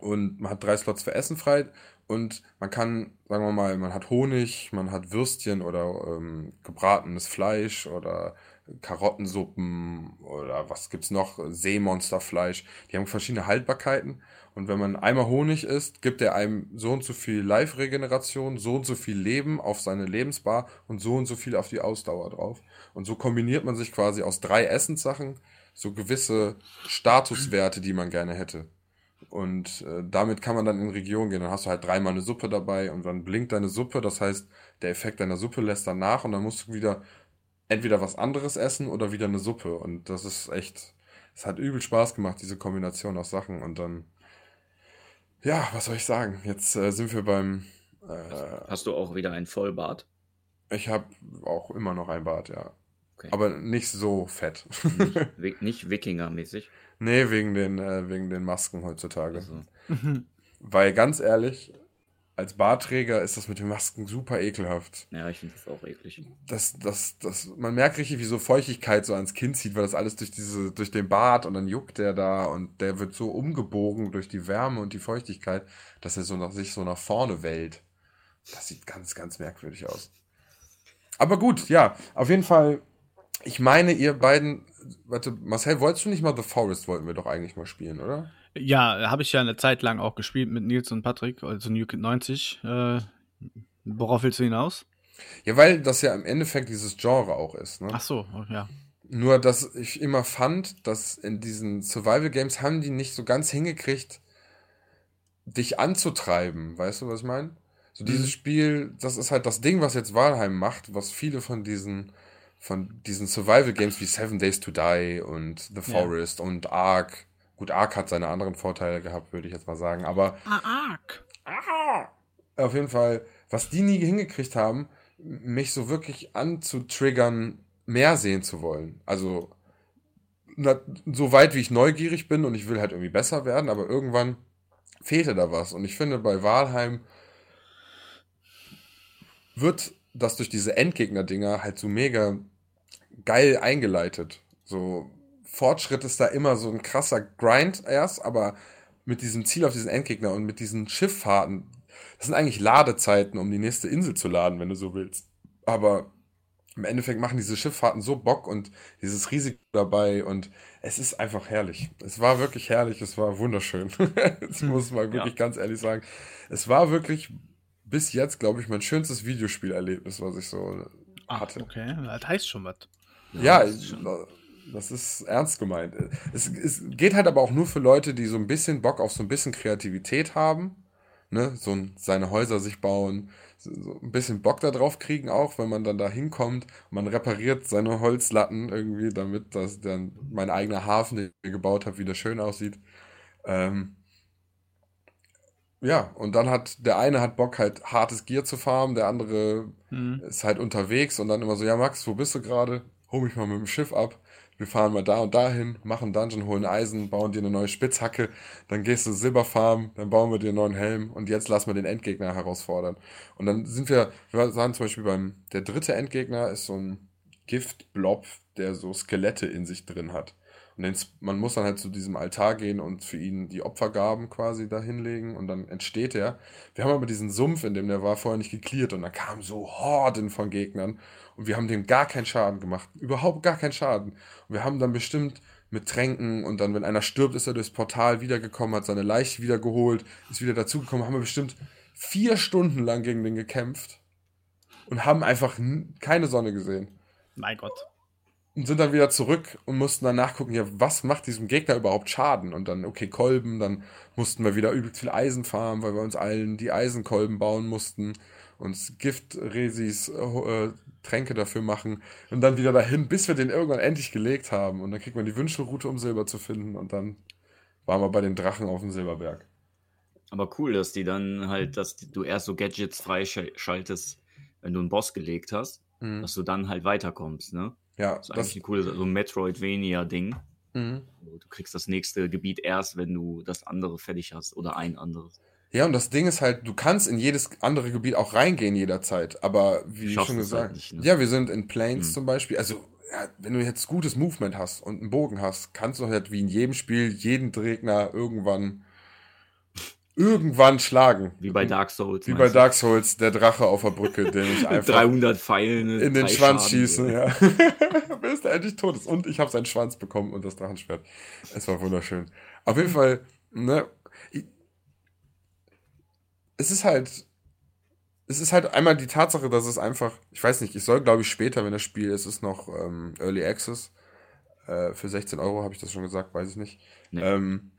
Und man hat drei Slots für Essen frei. Und man kann, sagen wir mal, man hat Honig, man hat Würstchen oder ähm, gebratenes Fleisch oder Karottensuppen oder was gibt's noch, Seemonsterfleisch. Die haben verschiedene Haltbarkeiten. Und wenn man einmal Honig isst, gibt er einem so und so viel Life-Regeneration, so und so viel Leben auf seine Lebensbar und so und so viel auf die Ausdauer drauf. Und so kombiniert man sich quasi aus drei Essenssachen so gewisse Statuswerte, die man gerne hätte. Und äh, damit kann man dann in Regionen gehen. Dann hast du halt dreimal eine Suppe dabei und dann blinkt deine Suppe. Das heißt, der Effekt deiner Suppe lässt dann nach und dann musst du wieder entweder was anderes essen oder wieder eine Suppe. Und das ist echt, es hat übel Spaß gemacht, diese Kombination aus Sachen. Und dann, ja, was soll ich sagen? Jetzt äh, sind wir beim... Äh, hast du auch wieder ein Vollbart? Ich habe auch immer noch ein Bart, ja. Okay. Aber nicht so fett. Nicht, nicht Wikinger-mäßig? Nee, wegen den, äh, wegen den Masken heutzutage. Also. Weil ganz ehrlich, als Bartträger ist das mit den Masken super ekelhaft. Ja, ich finde das auch eklig. Das, das, das, man merkt richtig, wie so Feuchtigkeit so ans Kinn zieht, weil das alles durch, diese, durch den Bart, und dann juckt der da und der wird so umgebogen durch die Wärme und die Feuchtigkeit, dass er so nach, sich so nach vorne wellt. Das sieht ganz, ganz merkwürdig aus. Aber gut, ja, auf jeden Fall. Ich meine, ihr beiden, warte, Marcel, wolltest du nicht mal The Forest, wollten wir doch eigentlich mal spielen, oder? Ja, habe ich ja eine Zeit lang auch gespielt mit Nils und Patrick, also New Kid neunzig. Äh, worauf willst du hinaus? Ja, weil das ja im Endeffekt dieses Genre auch ist, ne? Ach so, ja. Nur, dass ich immer fand, dass in diesen Survival-Games haben die nicht so ganz hingekriegt, dich anzutreiben, weißt du, was ich meine? So dieses mhm. Spiel, das ist halt das Ding, was jetzt Valheim macht, was viele von diesen... von diesen Survival-Games wie Seven Days to Die und The Forest ja. und Ark. Gut, Ark hat seine anderen Vorteile gehabt, würde ich jetzt mal sagen, aber... Ah, Ark! Ah, auf jeden Fall, was die nie hingekriegt haben, mich so wirklich anzutriggern, mehr sehen zu wollen. Also, na, so weit, wie ich neugierig bin und ich will halt irgendwie besser werden, aber irgendwann fehlte da was. Und ich finde, bei Valheim wird das durch diese Endgegner-Dinger halt so mega geil eingeleitet. So, Fortschritt ist da immer so ein krasser Grind erst, aber mit diesem Ziel auf diesen Endgegner und mit diesen Schifffahrten, das sind eigentlich Ladezeiten, um die nächste Insel zu laden, wenn du so willst. Aber im Endeffekt machen diese Schifffahrten so Bock und dieses Risiko dabei und es ist einfach herrlich. Es war wirklich herrlich, es war wunderschön. Das muss man wirklich ja. ganz ehrlich sagen. Es war wirklich... bis jetzt, glaube ich, mein schönstes Videospielerlebnis, was ich so Ach, hatte. Okay, das heißt schon was. Ja, ja, das ist ernst gemeint. Es, es geht halt aber auch nur für Leute, die so ein bisschen Bock auf so ein bisschen Kreativität haben, ne, so ein, seine Häuser sich bauen, so ein bisschen Bock da drauf kriegen auch, wenn man dann da hinkommt. Man repariert seine Holzlatten irgendwie, damit das dann mein eigener Hafen, den ich gebaut habe, wieder schön aussieht. Ähm, Ja, und dann hat, der eine hat Bock, halt hartes Gear zu farmen, der andere mhm. ist halt unterwegs und dann immer so, ja Max, wo bist du gerade? Hol mich mal mit dem Schiff ab. wir fahren mal da und dahin, machen Dungeon, holen Eisen, bauen dir eine neue Spitzhacke, dann gehst du Silberfarm, dann bauen wir dir einen neuen Helm und jetzt lassen wir den Endgegner herausfordern. Und dann sind wir, wir waren zum Beispiel beim, der dritte Endgegner ist so ein Giftblob, der so Skelette in sich drin hat. Und den, man muss dann halt zu diesem Altar gehen und für ihn die Opfergaben quasi da hinlegen und dann entsteht er. Wir haben aber diesen Sumpf, in dem der war, vorher nicht geklärt und da kamen so Horden von Gegnern und wir haben dem gar keinen Schaden gemacht. Überhaupt gar keinen Schaden. Und wir haben dann bestimmt mit Tränken und dann, wenn einer stirbt, ist er durchs Portal wiedergekommen, hat seine Leiche wiedergeholt, ist wieder dazugekommen, haben wir bestimmt vier Stunden lang gegen den gekämpft und haben einfach keine Sonne gesehen. Mein Gott. Und sind dann wieder zurück und mussten dann nachgucken, ja, was macht diesem Gegner überhaupt Schaden? Und dann, okay, Kolben, dann mussten wir wieder übelst viel Eisen farmen, weil wir uns allen die Eisenkolben bauen mussten, uns Giftresis, äh, Tränke dafür machen und dann wieder dahin, bis wir den irgendwann endlich gelegt haben. Und dann kriegt man die Wünschelrute, um Silber zu finden und dann waren wir bei den Drachen auf dem Silberberg. Aber cool, dass die dann halt, dass du erst so Gadgets freischaltest, wenn du einen Boss gelegt hast, mhm. dass du dann halt weiterkommst, ne? Ja, das ist eigentlich das, ein cooles, so ein Metroidvania-Ding. Mhm. Du kriegst das nächste Gebiet erst, wenn du das andere fertig hast oder ein anderes. Ja, und das Ding ist halt, du kannst in jedes andere Gebiet auch reingehen jederzeit, aber wie Schaffst schon gesagt, halt nicht, ne? Ja, wir sind in Plains mhm. zum Beispiel, also ja, wenn du jetzt gutes Movement hast und einen Bogen hast, kannst du halt wie in jedem Spiel jeden Gegner irgendwann irgendwann schlagen. Wie bei Dark Souls. Wie bei Dark Souls, der Drache auf der Brücke, den ich einfach dreihundert Pfeilen in den Schwanz schießen, ja. Bis der endlich tot ist. Und ich habe seinen Schwanz bekommen und das Drachenschwert. Es war wunderschön. Auf jeden Fall, ne, es ist halt, es ist halt einmal die Tatsache, dass es einfach, ich weiß nicht, ich soll, glaube ich, später, wenn das Spiel ist, ist noch ähm, Early Access, äh, für sechzehn Euro, habe ich das schon gesagt, weiß ich nicht. Nee. Ähm,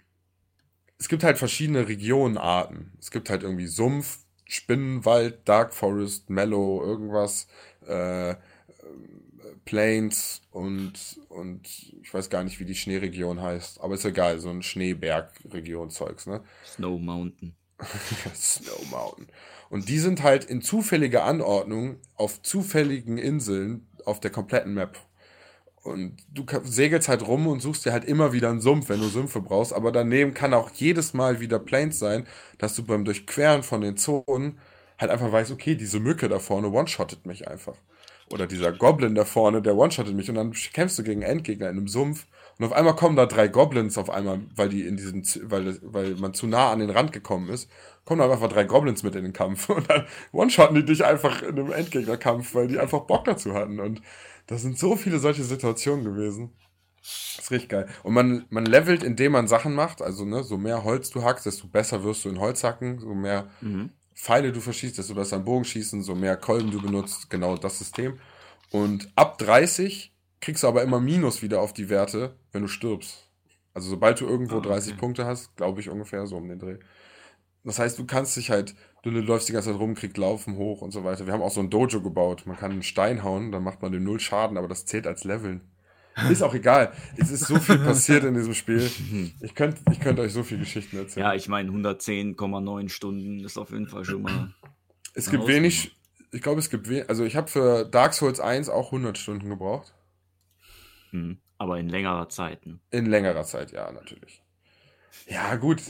Es gibt halt verschiedene Regionenarten. Es gibt halt irgendwie Sumpf, Spinnenwald, Dark Forest, Mellow, irgendwas, äh, Plains und, und ich weiß gar nicht, wie die Schneeregion heißt, aber ist egal, so ein Schneeberg-Region-Zeugs, ne? Snow Mountain. Snow Mountain. Und die sind halt in zufälliger Anordnung auf zufälligen Inseln auf der kompletten Map. Und du segelst halt rum und suchst dir halt immer wieder einen Sumpf, wenn du Sümpfe brauchst. Aber daneben kann auch jedes Mal wieder Plains sein, dass du beim Durchqueren von den Zonen halt einfach weißt, okay, diese Mücke da vorne one-shottet mich einfach. Oder dieser Goblin da vorne, der one-shottet mich. Und dann kämpfst du gegen Endgegner in einem Sumpf. Und auf einmal kommen da drei Goblins auf einmal, weil die in diesem, weil, weil man zu nah an den Rand gekommen ist, kommen da einfach drei Goblins mit in den Kampf. Und dann one-shotten die dich einfach in einem Endgegnerkampf, weil die einfach Bock dazu hatten. Und das sind so viele solche Situationen gewesen. Das ist richtig geil. Und man, man levelt, indem man Sachen macht. Also, ne, so mehr Holz du hackst, desto besser wirst du in Holz hacken. So mehr mhm. Pfeile du verschießt, desto besser an Bogen schießen. So mehr Kolben du benutzt. Genau das System. Und ab dreißig kriegst du aber immer Minus wieder auf die Werte, wenn du stirbst. Also, sobald du irgendwo oh, okay. dreißig Punkte hast, glaube ich ungefähr so um den Dreh. Das heißt, du kannst dich halt, du läufst die ganze Zeit rum, kriegst Laufen hoch und so weiter. Wir haben auch so ein Dojo gebaut. Man kann einen Stein hauen, dann macht man dem null Schaden, aber das zählt als Leveln. Ist auch egal. Es ist so viel passiert in diesem Spiel. Ich könnte ich könnt euch so viele Geschichten erzählen. Ja, ich meine, hundertzehn Komma neun Stunden ist auf jeden Fall schon mal... Es gibt wenig... Ich glaube, es gibt wenig... Also ich habe für Dark Souls eins auch hundert Stunden gebraucht. Hm, aber in längerer Zeit, ne? In längerer Zeit, ja, natürlich. Ja, gut...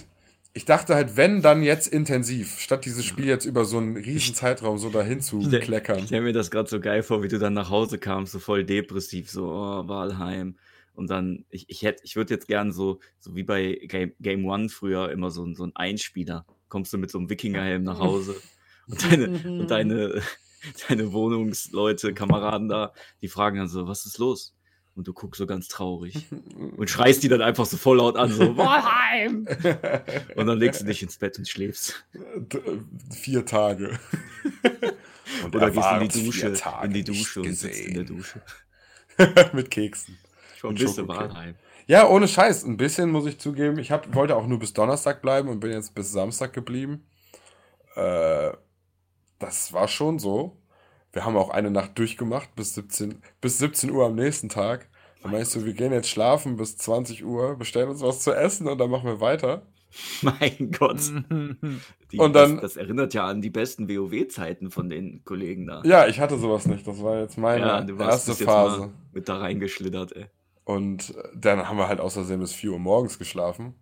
Ich dachte halt, wenn, dann jetzt intensiv, statt dieses Spiel jetzt über so einen riesen Zeitraum so dahin zu kleckern. Ich stelle mir das gerade so geil vor, wie du dann nach Hause kamst, so voll depressiv, so, oh, Valheim. Und dann, ich ich hätte, ich würde jetzt gern so, so wie bei Game, Game One früher immer so, so ein Einspieler. Kommst du mit so einem Wikingerhelm nach Hause und deine, und deine, deine Wohnungsleute, Kameraden da, die fragen dann so, was ist los? Und du guckst so ganz traurig und schreist die dann einfach so voll laut an, so Valheim! Und dann legst du dich ins Bett und schläfst. Vier Tage. Und oder gehst in die Dusche, in die Dusche und sitzt in der Dusche. Mit Keksen. Schon ein bisschen Valheim. Ja, ohne Scheiß. Ein bisschen, muss ich zugeben. Ich hab, wollte auch nur bis Donnerstag bleiben und bin jetzt bis Samstag geblieben. Äh, das war schon so. Wir haben auch eine Nacht durchgemacht, bis siebzehn Uhr am nächsten Tag. Dann meinst du, wir gehen jetzt schlafen bis zwanzig Uhr, bestellen uns was zu essen und dann machen wir weiter. Mein Gott. Die, und dann, das, das erinnert ja an die besten WoW-Zeiten von den Kollegen da. Ja, ich hatte sowas nicht. Das war jetzt meine ja, du warst erste Phase. Jetzt mal mit da reingeschlittert, ey. Und dann haben wir halt außersehen bis vier Uhr morgens geschlafen.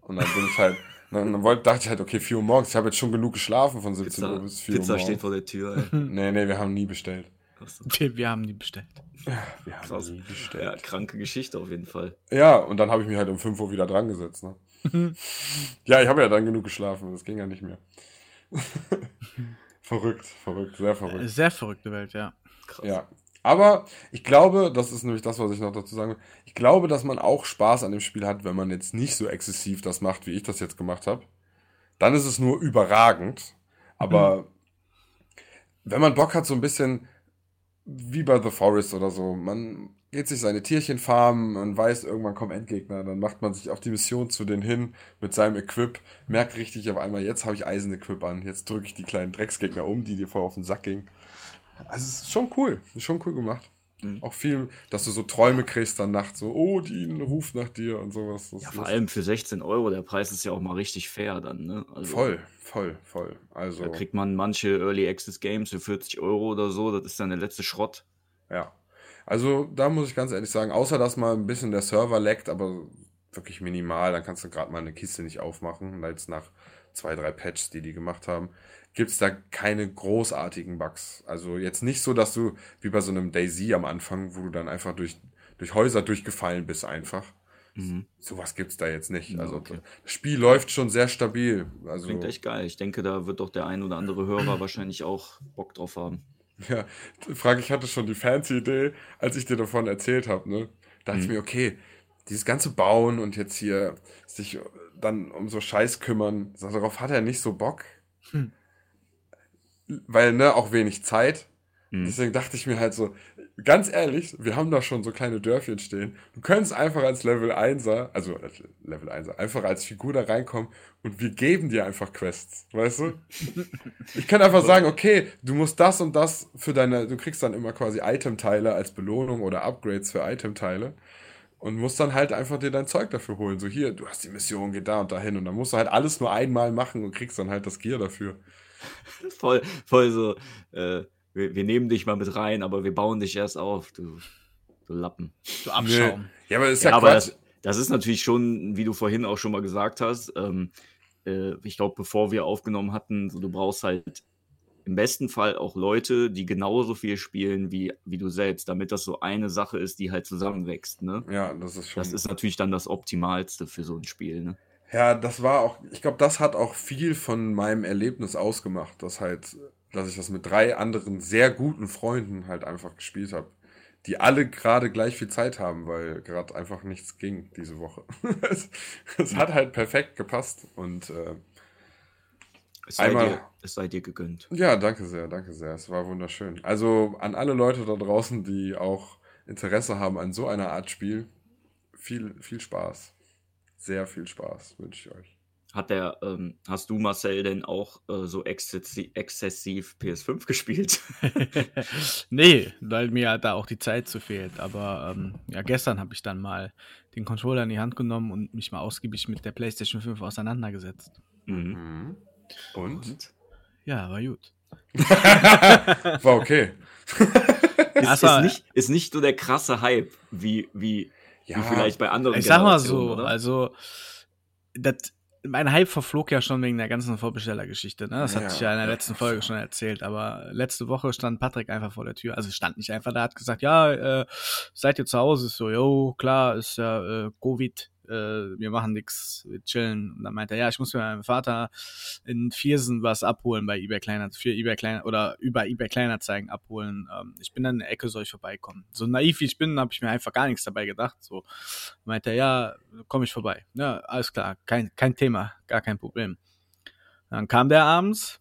Und dann bin ich halt, dann, dann wollte, dachte ich halt, okay, vier Uhr morgens, ich habe jetzt schon genug geschlafen von siebzehn Pizza, Uhr bis vier Pizza Uhr morgens. Pizza steht vor der Tür, ey. Nee, nee, wir haben nie bestellt. Wir, wir haben nie bestellt. Ja, wir haben Krass. nie bestellt. Ja, kranke Geschichte auf jeden Fall. Ja, und dann habe ich mich halt um fünf Uhr wieder dran gesetzt, ne? Ja, ich habe ja dann genug geschlafen, das ging ja nicht mehr. Verrückt, verrückt, sehr verrückt. Sehr verrückte Welt, ja. Krass. Ja. Aber ich glaube, das ist nämlich das, was ich noch dazu sagen will, ich glaube, dass man auch Spaß an dem Spiel hat, wenn man jetzt nicht so exzessiv das macht, wie ich das jetzt gemacht habe. Dann ist es nur überragend. Aber mhm. wenn man Bock hat, so ein bisschen wie bei The Forest oder so, man geht sich seine Tierchen farmen, man weiß, irgendwann kommen Endgegner, dann macht man sich auf die Mission zu denen hin mit seinem Equip, merkt richtig auf einmal, jetzt habe ich Eisen-Equip an, jetzt drücke ich die kleinen Drecksgegner um, die dir vorher auf den Sack gingen. Also es ist schon cool, ist schon cool gemacht. Mhm. Auch viel, dass du so Träume kriegst dann nachts, so, oh, die ruft nach dir und sowas. Das ja, vor allem für sechzehn Euro, der Preis ist ja auch mal richtig fair dann, ne? Also, voll, voll, voll. Also, da kriegt man manche Early Access Games für vierzig Euro oder so, das ist dann der letzte Schrott. Ja, also da muss ich ganz ehrlich sagen, außer dass mal ein bisschen der Server laggt, aber wirklich minimal, dann kannst du gerade mal eine Kiste nicht aufmachen, jetzt nach zwei, drei Patches, die die gemacht haben, gibt es da keine großartigen Bugs. Also jetzt nicht so, dass du, wie bei so einem DayZ am Anfang, wo du dann einfach durch, durch Häuser durchgefallen bist einfach. Mhm. Sowas gibt's da jetzt nicht. Ja, also okay. Das Spiel läuft schon sehr stabil. Also, klingt echt geil. Ich denke, da wird doch der ein oder andere Hörer wahrscheinlich auch Bock drauf haben. Ja, Frank, ich hatte schon die fancy Idee, als ich dir davon erzählt habe, ne? Da dachte ich mhm. mir, okay, dieses ganze Bauen und jetzt hier sich dann um so Scheiß kümmern, darauf hat er nicht so Bock. Hm. Weil, ne, auch wenig Zeit. Hm. Deswegen dachte ich mir halt so, ganz ehrlich, wir haben da schon so kleine Dörfchen stehen. Du könntest einfach als Level eins, also Level eins, einfach als Figur da reinkommen und wir geben dir einfach Quests, weißt du? Ich kann einfach sagen, okay, du musst das und das für deine, du kriegst dann immer quasi Itemteile als Belohnung oder Upgrades für Itemteile. Und musst dann halt einfach dir dein Zeug dafür holen. So hier, du hast die Mission, geh da und dahin. Und dann musst du halt alles nur einmal machen und kriegst dann halt das Gear dafür. Voll, voll so, äh, wir, wir nehmen dich mal mit rein, aber wir bauen dich erst auf, du, du Lappen. Du Abschaum. Nee. Ja, aber das ist ja, ja Quatsch. Das, das ist natürlich schon, wie du vorhin auch schon mal gesagt hast, ähm, äh, ich glaube, bevor wir aufgenommen hatten, so, du brauchst halt im besten Fall auch Leute, die genauso viel spielen wie, wie du selbst, damit das so eine Sache ist, die halt zusammenwächst, ne? Ja, das ist schon... Das ist natürlich dann das Optimalste für so ein Spiel, ne? Ja, das war auch... Ich glaube, das hat auch viel von meinem Erlebnis ausgemacht, dass halt, dass ich das mit drei anderen sehr guten Freunden halt einfach gespielt habe, die alle gerade gleich viel Zeit haben, weil gerade einfach nichts ging diese Woche. es, es hat halt perfekt gepasst und... Äh, Es sei, Einmal, dir, es sei dir gegönnt. Ja, danke sehr, danke sehr. Es war wunderschön. Also an alle Leute da draußen, die auch Interesse haben an so einer Art Spiel, viel, viel Spaß. Sehr viel Spaß wünsche ich euch. Hat der, ähm, hast du, Marcel, denn auch äh, so exzessiv, exzessiv P S fünf gespielt? Nee, weil mir halt da auch die Zeit zu fehlt. Aber ähm, ja, gestern habe ich dann mal den Controller in die Hand genommen und mich mal ausgiebig mit der PlayStation fünf auseinandergesetzt. Mhm. Und? Und? Ja, war gut. War okay. ist, ist, nicht, ist nicht so der krasse Hype, wie, wie, ja, wie vielleicht bei anderen ich Generationen. Ich sag mal so, oder? Also das, mein Hype verflog ja schon wegen der ganzen Vorbestellergeschichte, ne? Das ja, hatte ich ja in der letzten Folge schon erzählt, aber letzte Woche stand Patrick einfach vor der Tür, also stand nicht einfach, da hat gesagt, ja, äh, seid ihr zu Hause? Ich so, jo, klar, ist ja äh, Covid. Äh, wir machen nix, wir chillen. Und dann meint er, ja, ich muss mir meinem Vater in Viersen was abholen bei eBay Kleiner, für eBay Kleiner oder über eBay Kleinanzeigen abholen. Ähm, ich bin dann in der Ecke, soll ich vorbeikommen? So naiv wie ich bin, habe ich mir einfach gar nichts dabei gedacht. So meint er, ja, komme ich vorbei. Ja, alles klar, kein, kein Thema, gar kein Problem. Dann kam der abends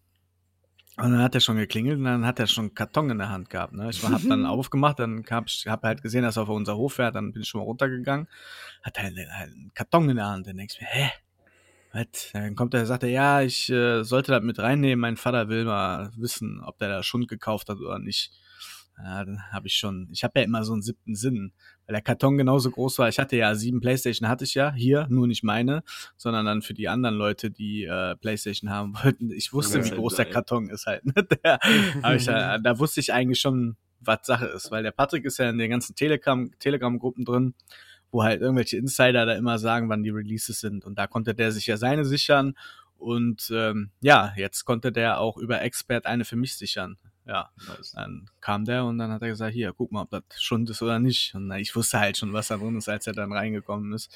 und dann hat er schon geklingelt und dann hat er schon einen Karton in der Hand gehabt. Ne? Ich habe dann aufgemacht, dann habe ich hab halt gesehen, dass er auf unser Hof fährt, dann bin ich schon mal runtergegangen, hat er einen, einen Karton in der Hand. Dann denke ich mir, hä? Was? Dann kommt er, sagt er, ja, ich äh, sollte das mit reinnehmen, mein Vater will mal wissen, ob der da Schund gekauft hat oder nicht. Ja, dann habe ich schon, ich habe ja immer so einen siebten Sinn, weil der Karton genauso groß war. Ich hatte ja sieben PlayStation, hatte ich ja hier, nur nicht meine, sondern dann für die anderen Leute, die äh, PlayStation haben wollten. Ich wusste, ja, wie groß der Karton ist halt. Da, ich, da wusste ich eigentlich schon, was Sache ist, weil der Patrick ist ja in den ganzen Telegram, Telegram-Gruppen drin, wo halt irgendwelche Insider da immer sagen, wann die Releases sind. Und da konnte der sich ja seine sichern. Und ähm, ja, jetzt konnte der auch über Expert eine für mich sichern. Ja, dann kam der und dann hat er gesagt, hier, guck mal, ob das Schund ist oder nicht. Und na, ich wusste halt schon, was da drin ist, als er dann reingekommen ist.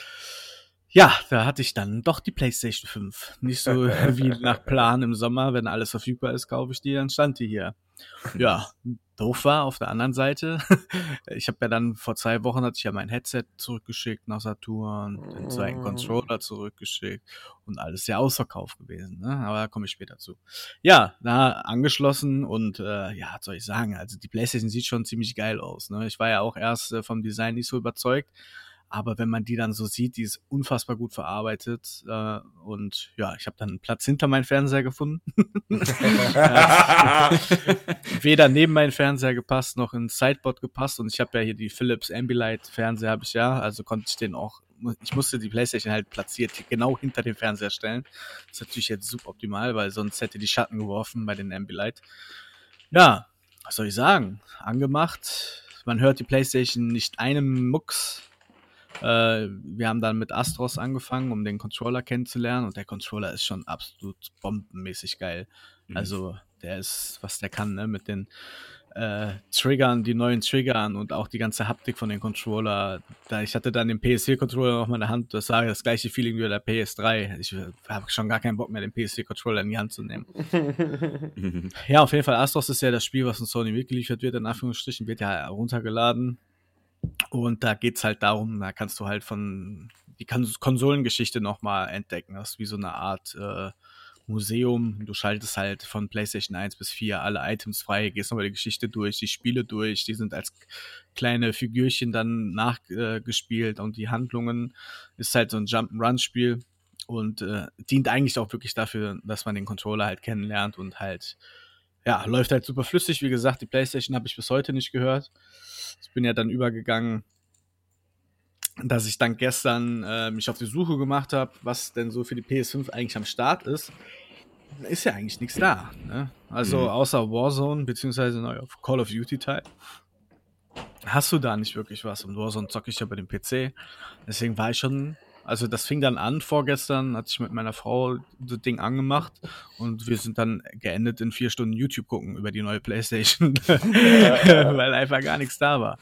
Ja, da hatte ich dann doch die PlayStation fünf. Nicht so wie nach Plan im Sommer, wenn alles verfügbar ist, kaufe ich die, dann stand die hier. Ja, doof war auf der anderen Seite. Ich habe ja dann vor zwei Wochen, hatte ich ja mein Headset zurückgeschickt nach Saturn, den zweiten Controller zurückgeschickt und alles ja ausverkauft gewesen, ne? Aber da komme ich später zu. Ja, da angeschlossen und äh, ja, was soll ich sagen, also die PlayStation sieht schon ziemlich geil aus, ne? Ich war ja auch erst äh, vom Design nicht so überzeugt, aber wenn man die dann so sieht, die ist unfassbar gut verarbeitet. Äh, und ja, ich habe dann einen Platz hinter meinen Fernseher gefunden. Weder neben meinen Fernseher gepasst, noch ins Sideboard gepasst. Und ich habe ja hier die Philips Ambilight-Fernseher, habe ich ja. Also konnte ich den auch, ich musste die PlayStation halt platziert genau hinter den Fernseher stellen. Das ist natürlich jetzt suboptimal, weil sonst hätte die Schatten geworfen bei den Ambilight. Ja, was soll ich sagen? Angemacht. Man hört die PlayStation nicht einem Mucks. Äh, wir haben dann mit Astro's angefangen, um den Controller kennenzulernen, und der Controller ist schon absolut bombenmäßig geil. Mhm. Also der ist, was der kann, ne? Mit den äh, Triggern, die neuen Triggern und auch die ganze Haptik von den Controller. Da, ich hatte dann den P S vier Controller noch mal in der Hand, das war das gleiche Feeling wie bei der P S drei. Ich habe schon gar keinen Bock mehr, den P S vier Controller in die Hand zu nehmen. Ja, auf jeden Fall, Astro's ist ja das Spiel, was von Sony mitgeliefert wird, in Anführungsstrichen, wird ja runtergeladen. Und da geht's halt darum, da kannst du halt von die Konsolengeschichte nochmal entdecken. Das ist wie so eine Art äh, Museum. Du schaltest halt von PlayStation eins bis vier alle Items frei, gehst nochmal die Geschichte durch, die Spiele durch, die sind als kleine Figürchen dann nachgespielt äh, und die Handlungen ist halt so ein Jump'n'Run-Spiel und äh, dient eigentlich auch wirklich dafür, dass man den Controller halt kennenlernt und halt, ja, läuft halt super flüssig. Wie gesagt, die PlayStation habe ich bis heute nicht gehört. Ich bin ja dann übergegangen, dass ich dann gestern äh, mich auf die Suche gemacht habe, was denn so für die P S fünf eigentlich am Start ist. Ist ja eigentlich nichts da, ne? Also mhm. außer Warzone, beziehungsweise neuer Call of Duty-Teil, hast du da nicht wirklich was. Und Warzone zocke ich ja bei dem P C. Deswegen war ich schon... Also das fing dann an vorgestern, hatte ich mit meiner Frau das Ding angemacht und wir sind dann geendet in vier Stunden YouTube gucken über die neue PlayStation, weil einfach gar nichts da war.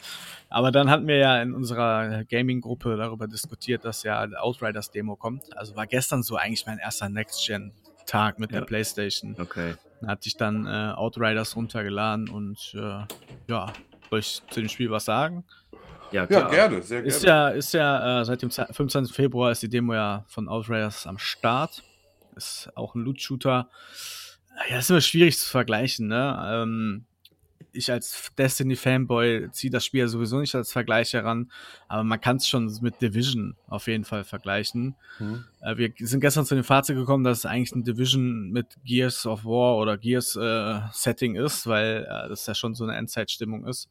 Aber dann hatten wir ja in unserer Gaming-Gruppe darüber diskutiert, dass ja Outriders-Demo kommt. Also war gestern so eigentlich mein erster Next-Gen-Tag mit ja. der PlayStation. Okay. Dann hatte ich dann äh, Outriders runtergeladen und äh, ja, soll ich zu dem Spiel was sagen? Ja, ja, gerne, sehr gerne. Ist ja, ist ja äh, seit dem fünfundzwanzigsten Februar ist die Demo ja von Outriders am Start. Ist auch ein Loot-Shooter. Ja, ist immer schwierig zu vergleichen, ne? Ähm, ich als Destiny-Fanboy ziehe das Spiel ja sowieso nicht als Vergleich heran, aber man kann es schon mit Division auf jeden Fall vergleichen. Mhm. Äh, wir sind gestern zu dem Fazit gekommen, dass es eigentlich ein Division mit Gears of War oder Gears-Setting äh, ist, weil äh, das ja schon so eine Endzeitstimmung ist.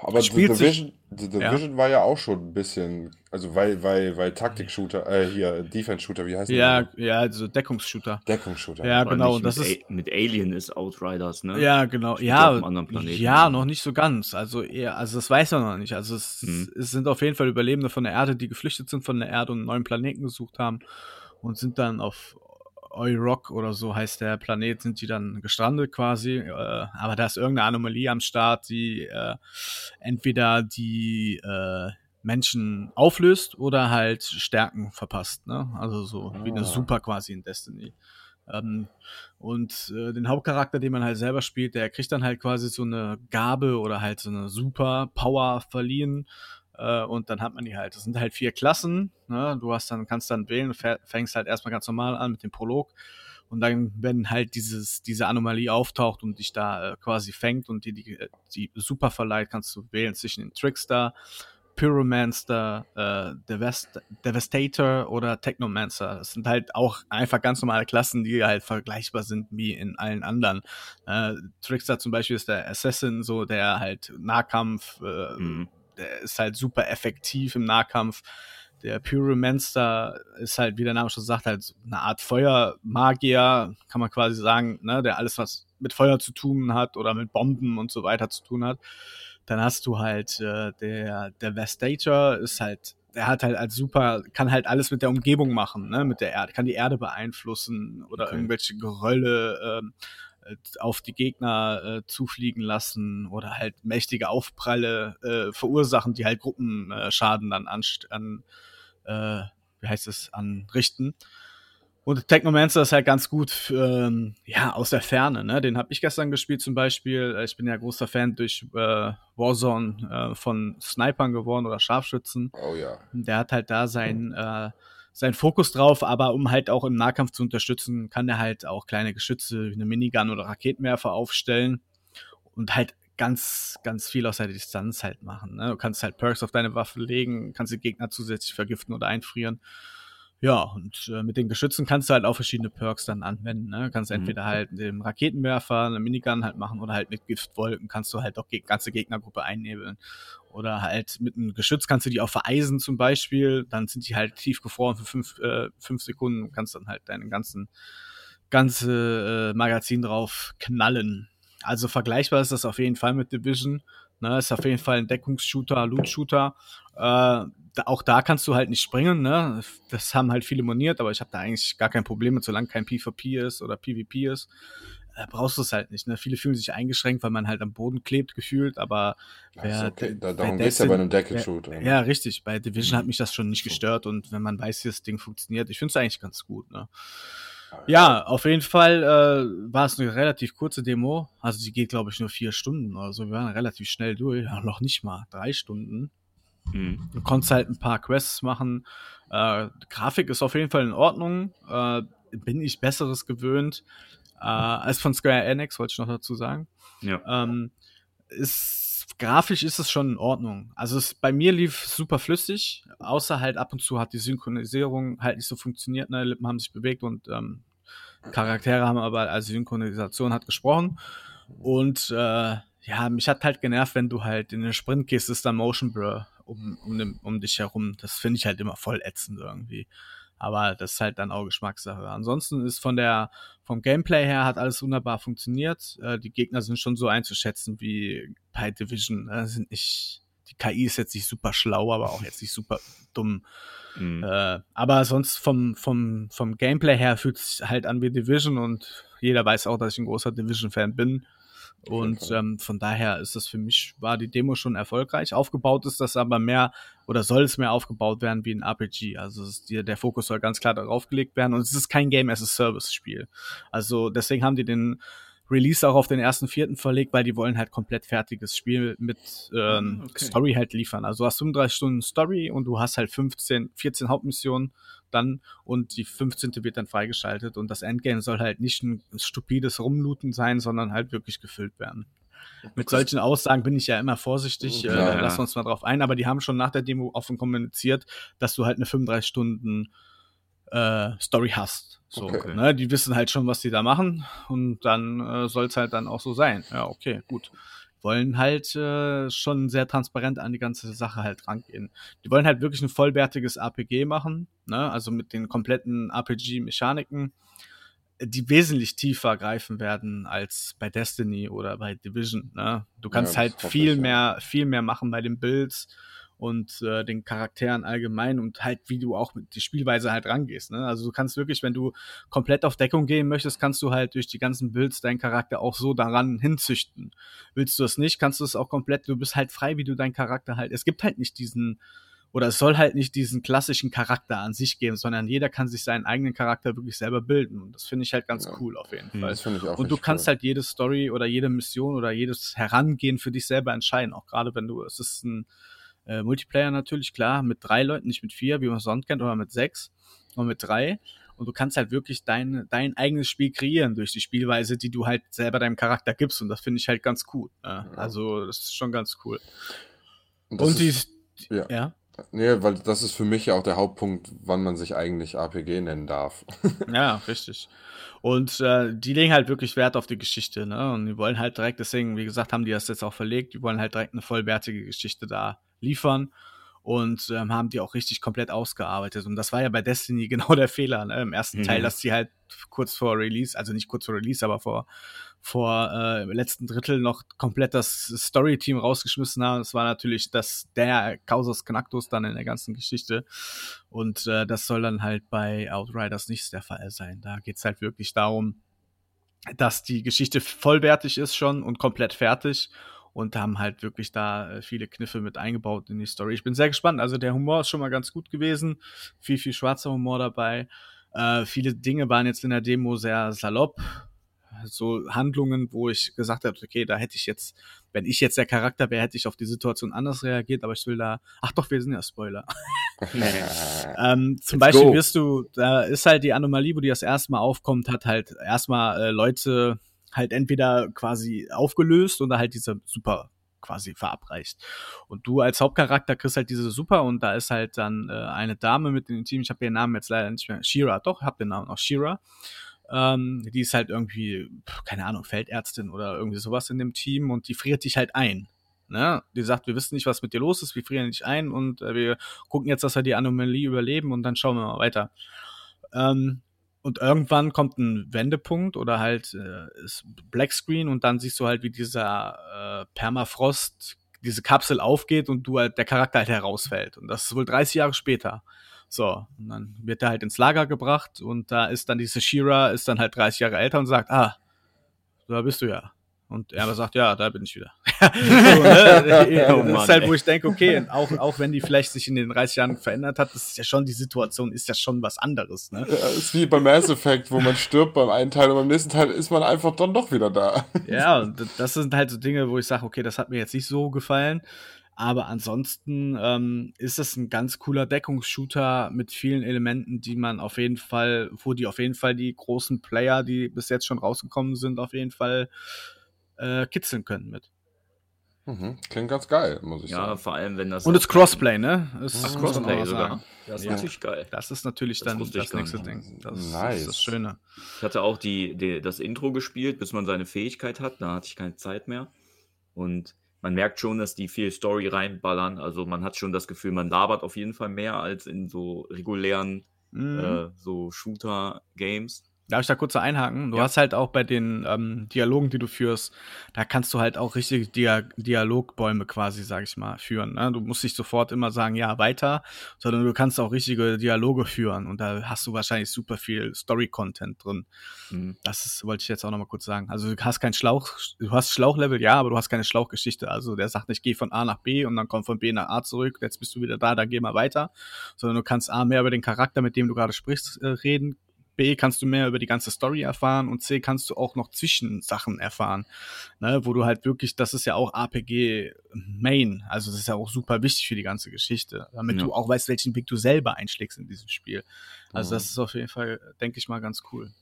Aber The Division, The Division ja. war ja auch schon ein bisschen, also weil, weil, weil Taktik-Shooter, äh, hier, Defense-Shooter, wie heißt ja, das? Ja, also Deckungsshooter. Deckungsshooter. Ja, aber genau. Und das ist A- mit Alien ist Outriders, ne? Ja, genau. Spielt ja, auf einem anderen Planeten. Ja, noch nicht so ganz. Also eher, also das weiß man noch nicht. Also es, mhm. es sind auf jeden Fall Überlebende von der Erde, die geflüchtet sind von der Erde und einen neuen Planeten gesucht haben und sind dann auf Rock oder so heißt der Planet, sind die dann gestrandet quasi, äh, aber da ist irgendeine Anomalie am Start, die äh, entweder die äh, Menschen auflöst oder halt Stärken verpasst, ne? Also so oh. wie eine Super quasi in Destiny. Ähm, und äh, den Hauptcharakter, den man halt selber spielt, der kriegt dann halt quasi so eine Gabe oder halt so eine Super Power verliehen. Und dann hat man die halt. Das sind halt vier Klassen, ne? Du hast dann, kannst dann wählen, fängst halt erstmal ganz normal an mit dem Prolog. Und dann, wenn halt dieses, diese Anomalie auftaucht und dich da äh, quasi fängt und dir die, die Super verleiht, kannst du wählen zwischen den Trickster, Pyromancer, äh, Devast- Devastator oder Technomancer. Das sind halt auch einfach ganz normale Klassen, die halt vergleichbar sind wie in allen anderen. Äh, Trickster zum Beispiel ist der Assassin, so der halt Nahkampf, äh, mhm. der ist halt super effektiv im Nahkampf. Der Pyromancer ist halt, wie der Name schon sagt, halt eine Art Feuermagier, kann man quasi sagen, ne, der alles, was mit Feuer zu tun hat oder mit Bomben und so weiter zu tun hat. Dann hast du halt äh, der Devastator, ist halt, der hat halt als super, kann halt alles mit der Umgebung machen, ne, mit der Erde, kann die Erde beeinflussen oder okay. irgendwelche Gerölle äh, auf die Gegner äh, zufliegen lassen oder halt mächtige Aufpralle äh, verursachen, die halt Gruppenschaden dann anst- an, äh, wie heißt es, anrichten. Und Technomancer ist halt ganz gut für, ja, aus der Ferne, ne? Den habe ich gestern gespielt zum Beispiel. Ich bin ja großer Fan durch äh, Warzone äh, von Snipern geworden oder Scharfschützen. Oh ja. Der hat halt da sein, äh, seinen Fokus drauf, aber um halt auch im Nahkampf zu unterstützen, kann er halt auch kleine Geschütze wie eine Minigun oder Raketenwerfer aufstellen und halt ganz, ganz viel aus der Distanz halt machen, ne? Du kannst halt Perks auf deine Waffe legen, kannst die Gegner zusätzlich vergiften oder einfrieren. Ja, und äh, mit den Geschützen kannst du halt auch verschiedene Perks dann anwenden, ne? Kannst mhm. entweder halt mit dem Raketenwerfer eine Minigun halt machen oder halt mit Giftwolken kannst du halt auch die ganze Gegnergruppe einnebeln. Oder halt mit einem Geschütz kannst du die auch vereisen zum Beispiel, dann sind die halt tief gefroren für fünf, äh, fünf Sekunden und kannst dann halt deinen ganzen ganze äh, Magazin drauf knallen. Also vergleichbar ist das auf jeden Fall mit Division. Ne, ist auf jeden Fall ein Deckungsshooter, Loot-Shooter. Äh, da, auch da kannst du halt nicht springen, ne? Das haben halt viele moniert, aber ich habe da eigentlich gar kein Problem mit, solange kein PvP ist oder PvP ist, äh, brauchst du es halt nicht, ne? Viele fühlen sich eingeschränkt, weil man halt am Boden klebt, gefühlt, aber wer, okay. da, darum geht es ja bei einem Deckungsshooter. Ja, ja, richtig. Bei Division mhm. hat mich das schon nicht gestört und wenn man weiß, wie das Ding funktioniert, ich finde es eigentlich ganz gut, ne? Ja, auf jeden Fall äh, war es eine relativ kurze Demo. Also die geht, glaube ich, nur vier Stunden oder so. Wir waren relativ schnell durch, ja, noch nicht mal drei Stunden. Mhm. Du konntest halt ein paar Quests machen. Äh, die Grafik ist auf jeden Fall in Ordnung. Äh, bin ich Besseres gewöhnt äh, als von Square Enix, wollte ich noch dazu sagen. Ja. Ähm, ist, grafisch ist es schon in Ordnung. Also es, bei mir lief super flüssig, außer halt ab und zu hat die Synchronisierung halt nicht so funktioniert, ne? Lippen haben sich bewegt und ähm, Charaktere haben aber, also Synchronisation hat gesprochen und äh, ja, mich hat halt genervt, wenn du halt in den Sprint gehst, ist dann Motion Blur um, um, um dich herum. Das finde ich halt immer voll ätzend irgendwie. Aber das ist halt dann auch Geschmackssache. Ansonsten ist von der, vom Gameplay her hat alles wunderbar funktioniert. Äh, die Gegner sind schon so einzuschätzen wie bei Division. Äh, sind nicht, die K I ist jetzt nicht super schlau, aber auch jetzt nicht super dumm. Mhm. Äh, aber sonst vom, vom, vom Gameplay her fühlt es halt an wie Division und jeder weiß auch, dass ich ein großer Division-Fan bin. Und ähm, von daher ist das für mich, war die Demo schon erfolgreich. Aufgebaut ist das aber mehr, oder soll es mehr aufgebaut werden wie ein R P G. Also es ist, der Fokus soll ganz klar darauf gelegt werden. Und es ist kein Game-as-a-Service-Spiel. Also deswegen haben die den Release auch auf den ersten vierten verlegt, weil die wollen halt komplett fertiges Spiel mit ähm, okay. Story halt liefern. Also du hast fünfunddreißig Stunden Story und du hast halt fünfzehn, vierzehn Hauptmissionen dann und die fünfzehnte wird dann freigeschaltet und das Endgame soll halt nicht ein stupides Rumlooten sein, sondern halt wirklich gefüllt werden. Mit solchen Aussagen bin ich ja immer vorsichtig, ja, äh, ja. lassen wir uns mal drauf ein, aber die haben schon nach der Demo offen kommuniziert, dass du halt eine fünfunddreißig Stunden äh, Story hast. So, okay. ne? Die wissen halt schon, was die da machen und dann äh, soll es halt dann auch so sein. Ja, okay, gut. Wollen halt äh, schon sehr transparent an die ganze Sache halt rangehen. Die wollen halt wirklich ein vollwertiges R P G machen, ne? Also mit den kompletten R P G-Mechaniken, die wesentlich tiefer greifen werden als bei Destiny oder bei Division, ne? Du kannst ja, halt viel ich, mehr, ja. viel mehr machen bei den Builds und äh, den Charakteren allgemein und halt, wie du auch mit die Spielweise halt rangehst, ne? Also du kannst wirklich, wenn du komplett auf Deckung gehen möchtest, kannst du halt durch die ganzen Builds deinen Charakter auch so daran hinzüchten. Willst du das nicht, kannst du es auch komplett, du bist halt frei, wie du deinen Charakter halt, es gibt halt nicht diesen, oder es soll halt nicht diesen klassischen Charakter an sich geben, sondern jeder kann sich seinen eigenen Charakter wirklich selber bilden. Und das finde ich halt ganz ja. cool auf jeden Fall. Das finde ich auch und du kannst cool. halt jede Story oder jede Mission oder jedes Herangehen für dich selber entscheiden, auch gerade wenn du, es ist ein Äh, Multiplayer natürlich, klar, mit drei Leuten, nicht mit vier, wie man es sonst kennt, oder mit sechs und mit drei. Und du kannst halt wirklich dein, dein eigenes Spiel kreieren durch die Spielweise, die du halt selber deinem Charakter gibst. Und das finde ich halt ganz cool. Äh, ja. Also das ist schon ganz cool. Und, und die... Ist, ja. ja? Nee, weil das ist für mich ja auch der Hauptpunkt, wann man sich eigentlich R P G nennen darf. Ja, richtig. Und äh, die legen halt wirklich Wert auf die Geschichte, ne? Und die wollen halt direkt, deswegen, wie gesagt, haben die das jetzt auch verlegt, die wollen halt direkt eine vollwertige Geschichte da liefern und ähm, haben die auch richtig komplett ausgearbeitet. Und das war ja bei Destiny genau der Fehler, ne, im ersten mhm. Teil, dass die halt kurz vor Release, also nicht kurz vor Release, aber vor, vor äh, im letzten Drittel noch komplett das Story-Team rausgeschmissen haben. Das war natürlich das der Kausus Knacktus dann in der ganzen Geschichte. Und äh, das soll dann halt bei Outriders nicht der Fall sein. Da geht's halt wirklich darum, dass die Geschichte vollwertig ist schon und komplett fertig. Und haben halt wirklich da viele Kniffe mit eingebaut in die Story. Ich bin sehr gespannt. Also der Humor ist schon mal ganz gut gewesen. Viel, viel schwarzer Humor dabei. Äh, viele Dinge waren jetzt in der Demo sehr salopp. So Handlungen, wo ich gesagt habe, okay, da hätte ich jetzt, wenn ich jetzt der Charakter wäre, hätte ich auf die Situation anders reagiert, aber ich will da, ach doch, wir sind ja Spoiler. ähm, zum Let's Beispiel go. wirst du, da ist halt die Anomalie, wo die das erste Mal aufkommt, hat halt erstmal äh, Leute halt entweder quasi aufgelöst oder halt diese Super quasi verabreicht. Und du als Hauptcharakter kriegst halt diese Super und da ist halt dann äh, eine Dame mit dem Team, ich habe ihren Namen jetzt leider nicht mehr, Shira, doch, ich habe den Namen auch, Shira. Ähm, die ist halt irgendwie, keine Ahnung, Feldärztin oder irgendwie sowas in dem Team und die friert dich halt ein. Ne? Die sagt, wir wissen nicht, was mit dir los ist, wir frieren dich ein und äh, wir gucken jetzt, dass wir die Anomalie überleben und dann schauen wir mal weiter. Ähm, und irgendwann kommt ein Wendepunkt oder halt äh, ist Blackscreen und dann siehst du halt, wie dieser äh, Permafrost, diese Kapsel aufgeht und du halt, der Charakter halt herausfällt. Und das ist wohl dreißig Jahre später. So, und dann wird er halt ins Lager gebracht und da ist dann diese Shira, ist dann halt dreißig Jahre älter und sagt, ah, da bist du ja. Und er aber sagt, ja, da bin ich wieder. so, ne? oh Mann, das ist halt, ey. Wo ich denke, okay, auch, auch wenn die vielleicht sich in den dreißig Jahren verändert hat, das ist ja schon, die Situation ist ja schon was anderes. Ne? Ja, ist wie beim Mass Effect, wo man stirbt beim einen Teil und beim nächsten Teil ist man einfach dann doch wieder da. ja, und das sind halt so Dinge, wo ich sage, okay, das hat mir jetzt nicht so gefallen. Aber ansonsten ähm, ist das ein ganz cooler Deckungsshooter mit vielen Elementen, die man auf jeden Fall, wo die auf jeden Fall die großen Player, die bis jetzt schon rausgekommen sind, auf jeden Fall äh, kitzeln können mit. Mhm. Klingt ganz geil, muss ich ja, sagen. Ja, vor allem, wenn das... Und das Crossplay, ne? Das Ach, Crossplay sogar. Sagen. Das ist ja. natürlich geil. Das ist natürlich das dann das nächste Ding. Das nice. ist das Schöne. Ich hatte auch die, die, das Intro gespielt, bis man seine Fähigkeit hat. Da hatte ich keine Zeit mehr. Und man merkt schon, dass die viel Story reinballern. Also man hat schon das Gefühl, man labert auf jeden Fall mehr als in so regulären mm. äh, so Shooter-Games. Darf ich da kurz einhaken? Du ja. hast halt auch bei den ähm, Dialogen, die du führst, da kannst du halt auch richtige Dia- Dialogbäume quasi, sag ich mal, führen. Ne? Du musst nicht sofort immer sagen, ja, weiter, sondern du kannst auch richtige Dialoge führen. Und da hast du wahrscheinlich super viel Story-Content drin. Mhm. Das ist, wollte ich jetzt auch noch mal kurz sagen. Also du hast kein Schlauch, du hast Schlauchlevel, ja, aber du hast keine Schlauchgeschichte. Also der sagt nicht, geh von A nach B und dann komm von B nach A zurück, jetzt bist du wieder da, dann geh mal weiter. Sondern du kannst A, mehr über den Charakter, mit dem du gerade sprichst, äh, reden. B, kannst du mehr über die ganze Story erfahren und C, kannst du auch noch Zwischensachen erfahren, ne, wo du halt wirklich, das ist ja auch R P G-Main, also das ist ja auch super wichtig für die ganze Geschichte, damit ja. du auch weißt, welchen Weg du selber einschlägst in diesem Spiel. Also das ist auf jeden Fall, denke ich mal, ganz cool.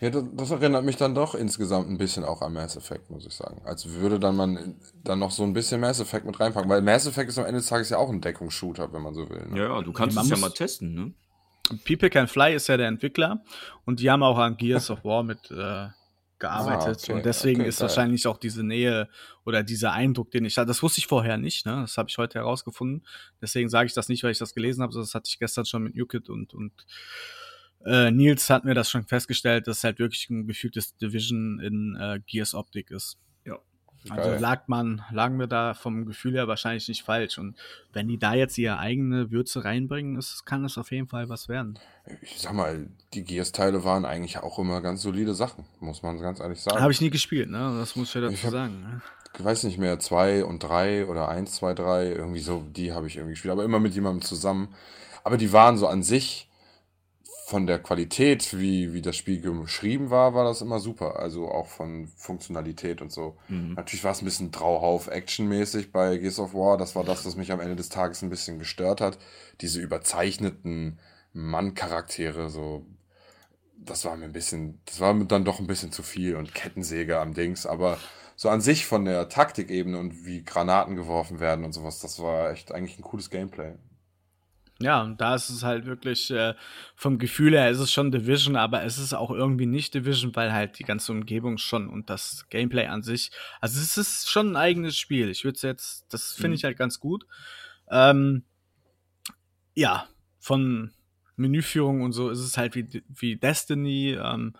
Ja, das, das erinnert mich dann doch insgesamt ein bisschen auch an Mass Effect, muss ich sagen. Als würde dann man dann noch so ein bisschen Mass Effect mit reinpacken, weil Mass Effect ist am Ende des Tages ja auch ein Deckungsshooter, wenn man so will. Ne? Ja, du kannst ja, es ja mal testen, ne? People Can Fly ist ja der Entwickler und die haben auch an Gears of War mit äh, gearbeitet ah, okay, und deswegen okay, ist geil. wahrscheinlich auch diese Nähe oder dieser Eindruck, den ich hatte, das wusste ich vorher nicht, ne? Das habe ich heute herausgefunden, deswegen sage ich das nicht, weil ich das gelesen habe, sondern das hatte ich gestern schon mit New Kid und, und äh, Nils hat mir das schon festgestellt, dass halt wirklich ein gefühltes Division in äh, Gears Optik ist. Also Geil. lag man, lagen wir da vom Gefühl her wahrscheinlich nicht falsch. Und wenn die da jetzt ihre eigene Würze reinbringen, ist, kann das auf jeden Fall was werden. Ich sag mal, die Gears-Teile waren eigentlich auch immer ganz solide Sachen, muss man ganz ehrlich sagen. Habe ich nie gespielt, ne? Das muss ich ja dazu ich hab, sagen. Ne? Ich weiß nicht mehr, zwei und drei oder eins, zwei, drei, irgendwie so, die habe ich irgendwie gespielt. Aber immer mit jemandem zusammen. Aber die waren so an sich, von der Qualität, wie, wie das Spiel geschrieben war, war das immer super. Also auch von Funktionalität und so. Mhm. Natürlich war es ein bisschen Trauhauf actionmäßig bei Gears of War. Das war das, was mich am Ende des Tages ein bisschen gestört hat. Diese überzeichneten Mann-Charaktere, so, das war mir ein bisschen, das war mir dann doch ein bisschen zu viel und Kettensäge am Dings. Aber so an sich von der Taktikebene und wie Granaten geworfen werden und sowas, das war echt eigentlich ein cooles Gameplay. Ja, und da ist es halt wirklich, äh, vom Gefühl her ist es schon Division, aber es ist auch irgendwie nicht Division, weil halt die ganze Umgebung schon und das Gameplay an sich, also es ist schon ein eigenes Spiel. Ich würde es jetzt, das finde ich halt ganz gut. Ähm, ja, von Menüführung und so ist es halt wie, wie Destiny, ähm,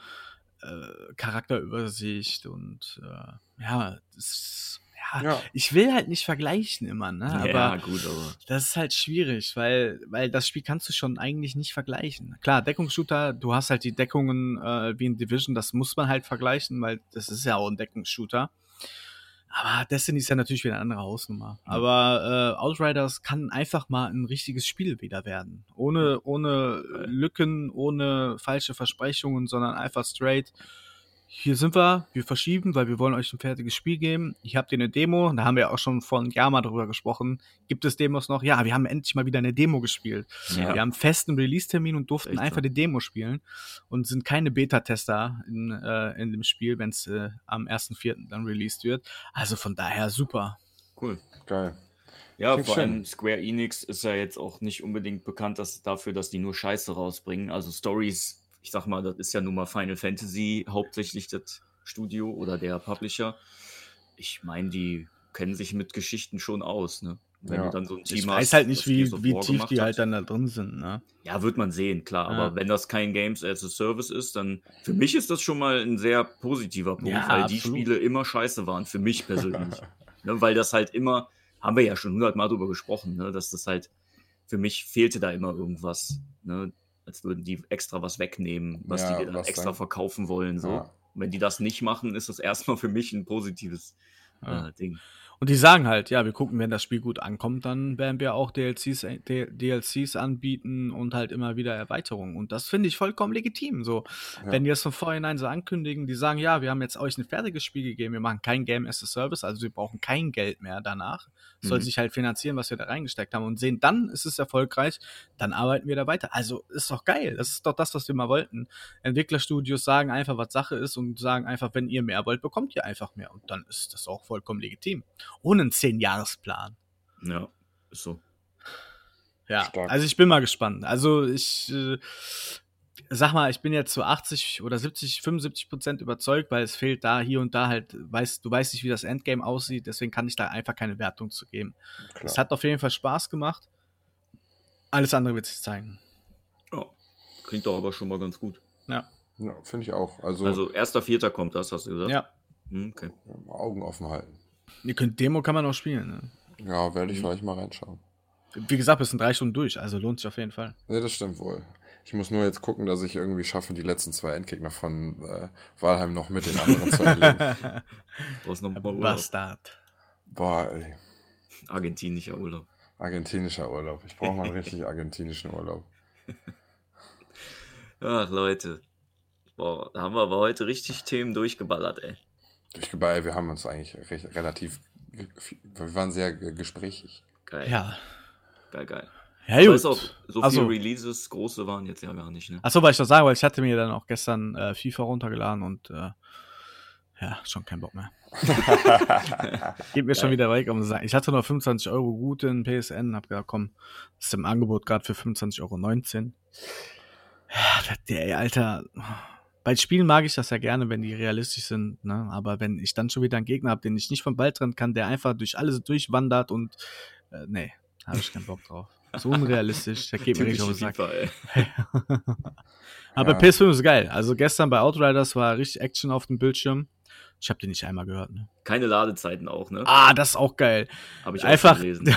äh, Charakterübersicht und äh, ja, das, ja, ja, ich will halt nicht vergleichen immer, ne? Aber ja, gut, aber das ist halt schwierig, weil, weil das Spiel kannst du schon eigentlich nicht vergleichen. Klar, Deckungsshooter, du hast halt die Deckungen äh, wie in Division, das muss man halt vergleichen, weil das ist ja auch ein Deckungsshooter. Aber Destiny ist ja natürlich wieder eine andere Hausnummer. Mhm. Aber äh, Outriders kann einfach mal ein richtiges Spiel wieder werden. Ohne, ohne Lücken, ohne falsche Versprechungen, sondern einfach straight. Hier sind wir, wir verschieben, weil wir wollen euch ein fertiges Spiel geben. Ich habe dir eine Demo, da haben wir auch schon vor einem Jahr mal drüber gesprochen. Gibt es Demos noch? Ja, wir haben endlich mal wieder eine Demo gespielt. Ja. Wir haben einen festen Release-Termin und durften einfach die Demo spielen und sind keine Beta-Tester in, äh, in dem Spiel, wenn es äh, am ersten vierten dann released wird. Also von daher super. Cool, geil. Ja, vor allem Square Enix ist ja jetzt auch nicht unbedingt bekannt dass, dafür, dass die nur Scheiße rausbringen. Also Stories, ich sag mal, das ist ja nun mal Final Fantasy, hauptsächlich das Studio oder der Publisher. Ich meine, die kennen sich mit Geschichten schon aus, ne? Wenn ja. du dann so ein Team ich hast, weiß halt nicht, wie, wie tief die hat. halt dann da drin sind, ne? Ja, wird man sehen, klar. Ja. Aber wenn das kein Games as a Service ist, dann für mich ist das schon mal ein sehr positiver Punkt, ja, weil absolut. die Spiele immer scheiße waren, für mich persönlich. ne? Weil das halt immer, haben wir ja schon hundertmal drüber gesprochen, ne? Dass das halt, für mich fehlte da immer irgendwas, ne? Als würden die extra was wegnehmen, was ja, die dir dann extra dann? verkaufen wollen. So. Ja. Und wenn die das nicht machen, ist das erstmal für mich ein positives ja. äh, Ding. Und die sagen halt, ja, wir gucken, wenn das Spiel gut ankommt, dann werden wir auch D L Cs, D L Cs anbieten und halt immer wieder Erweiterungen. Und das finde ich vollkommen legitim. So, ja. Wenn die das von vornherein so ankündigen, die sagen, ja, wir haben jetzt euch ein fertiges Spiel gegeben, wir machen kein Game as a Service, also wir brauchen kein Geld mehr danach. Mhm. Soll sich halt finanzieren, was wir da reingesteckt haben und sehen, dann ist es erfolgreich, dann arbeiten wir da weiter. Also ist doch geil, das ist doch das, was wir mal wollten. Entwicklerstudios sagen einfach, was Sache ist und sagen einfach, wenn ihr mehr wollt, bekommt ihr einfach mehr. Und dann ist das auch vollkommen legitim. Ohne einen zehn-Jahres-Plan. Ja, ist so. Ja, stark. Also ich bin mal gespannt. Also ich äh, sag mal, ich bin jetzt zu so achtzig oder siebzig, fünfundsiebzig Prozent überzeugt, weil es fehlt da, hier und da halt, weißt, du weißt nicht, wie das Endgame aussieht, deswegen kann ich da einfach keine Wertung zu geben. Klar. Es hat auf jeden Fall Spaß gemacht. Alles andere wird sich zeigen. Ja, klingt doch aber schon mal ganz gut. Ja. Ja, finde ich auch. Also, also erster Vierter kommt das, hast du gesagt? Ja. Hm, okay. Augen offen halten. Ihr könnt Demo kann man auch spielen, ne? Ja, werde ich mhm. vielleicht mal reinschauen. Wie gesagt, wir sind drei Stunden durch, also lohnt sich auf jeden Fall. Ne, das stimmt wohl. Ich muss nur jetzt gucken, dass ich irgendwie schaffe, die letzten zwei Endgegner von äh, Valheim noch mit den anderen zu erleben. Du hast noch ein paar Urlaub. Bastard. Boah, ey. Argentinischer Urlaub. Argentinischer Urlaub. Ich brauche mal einen richtig argentinischen Urlaub. Ach, Leute. Boah, da haben wir aber heute richtig Themen durchgeballert, ey. Durchgeballert, wir haben uns eigentlich recht, relativ, wir waren sehr gesprächig. Geil. Ja. Geil, geil. Ja, gut. Weiß auch, so also, viele Releases, große waren jetzt ja gar nicht, ne? Achso, weil ich das sage, weil ich hatte mir dann auch gestern äh, FIFA runtergeladen und äh, ja, schon keinen Bock mehr. Geht mir geil. Schon wieder weg, um zu sagen, ich hatte noch fünfundzwanzig Euro Gute in P S N und hab gedacht, komm, das ist im Angebot gerade für fünfundzwanzig Euro neunzehn. Ja, der, Alter... Bei Spielen mag ich das ja gerne, wenn die realistisch sind, ne? Aber wenn ich dann schon wieder einen Gegner habe, den ich nicht vom Ball trennen kann, der einfach durch alles durchwandert und äh, nee, habe ich keinen Bock drauf. So unrealistisch, da geht mir nicht auf den Sack. Aber ja. P S fünf ist geil. Also gestern bei Outriders war richtig Action auf dem Bildschirm. Ich habe den nicht einmal gehört, ne? Keine Ladezeiten auch, ne? Ah, das ist auch geil. Habe ich einfach auch gelesen.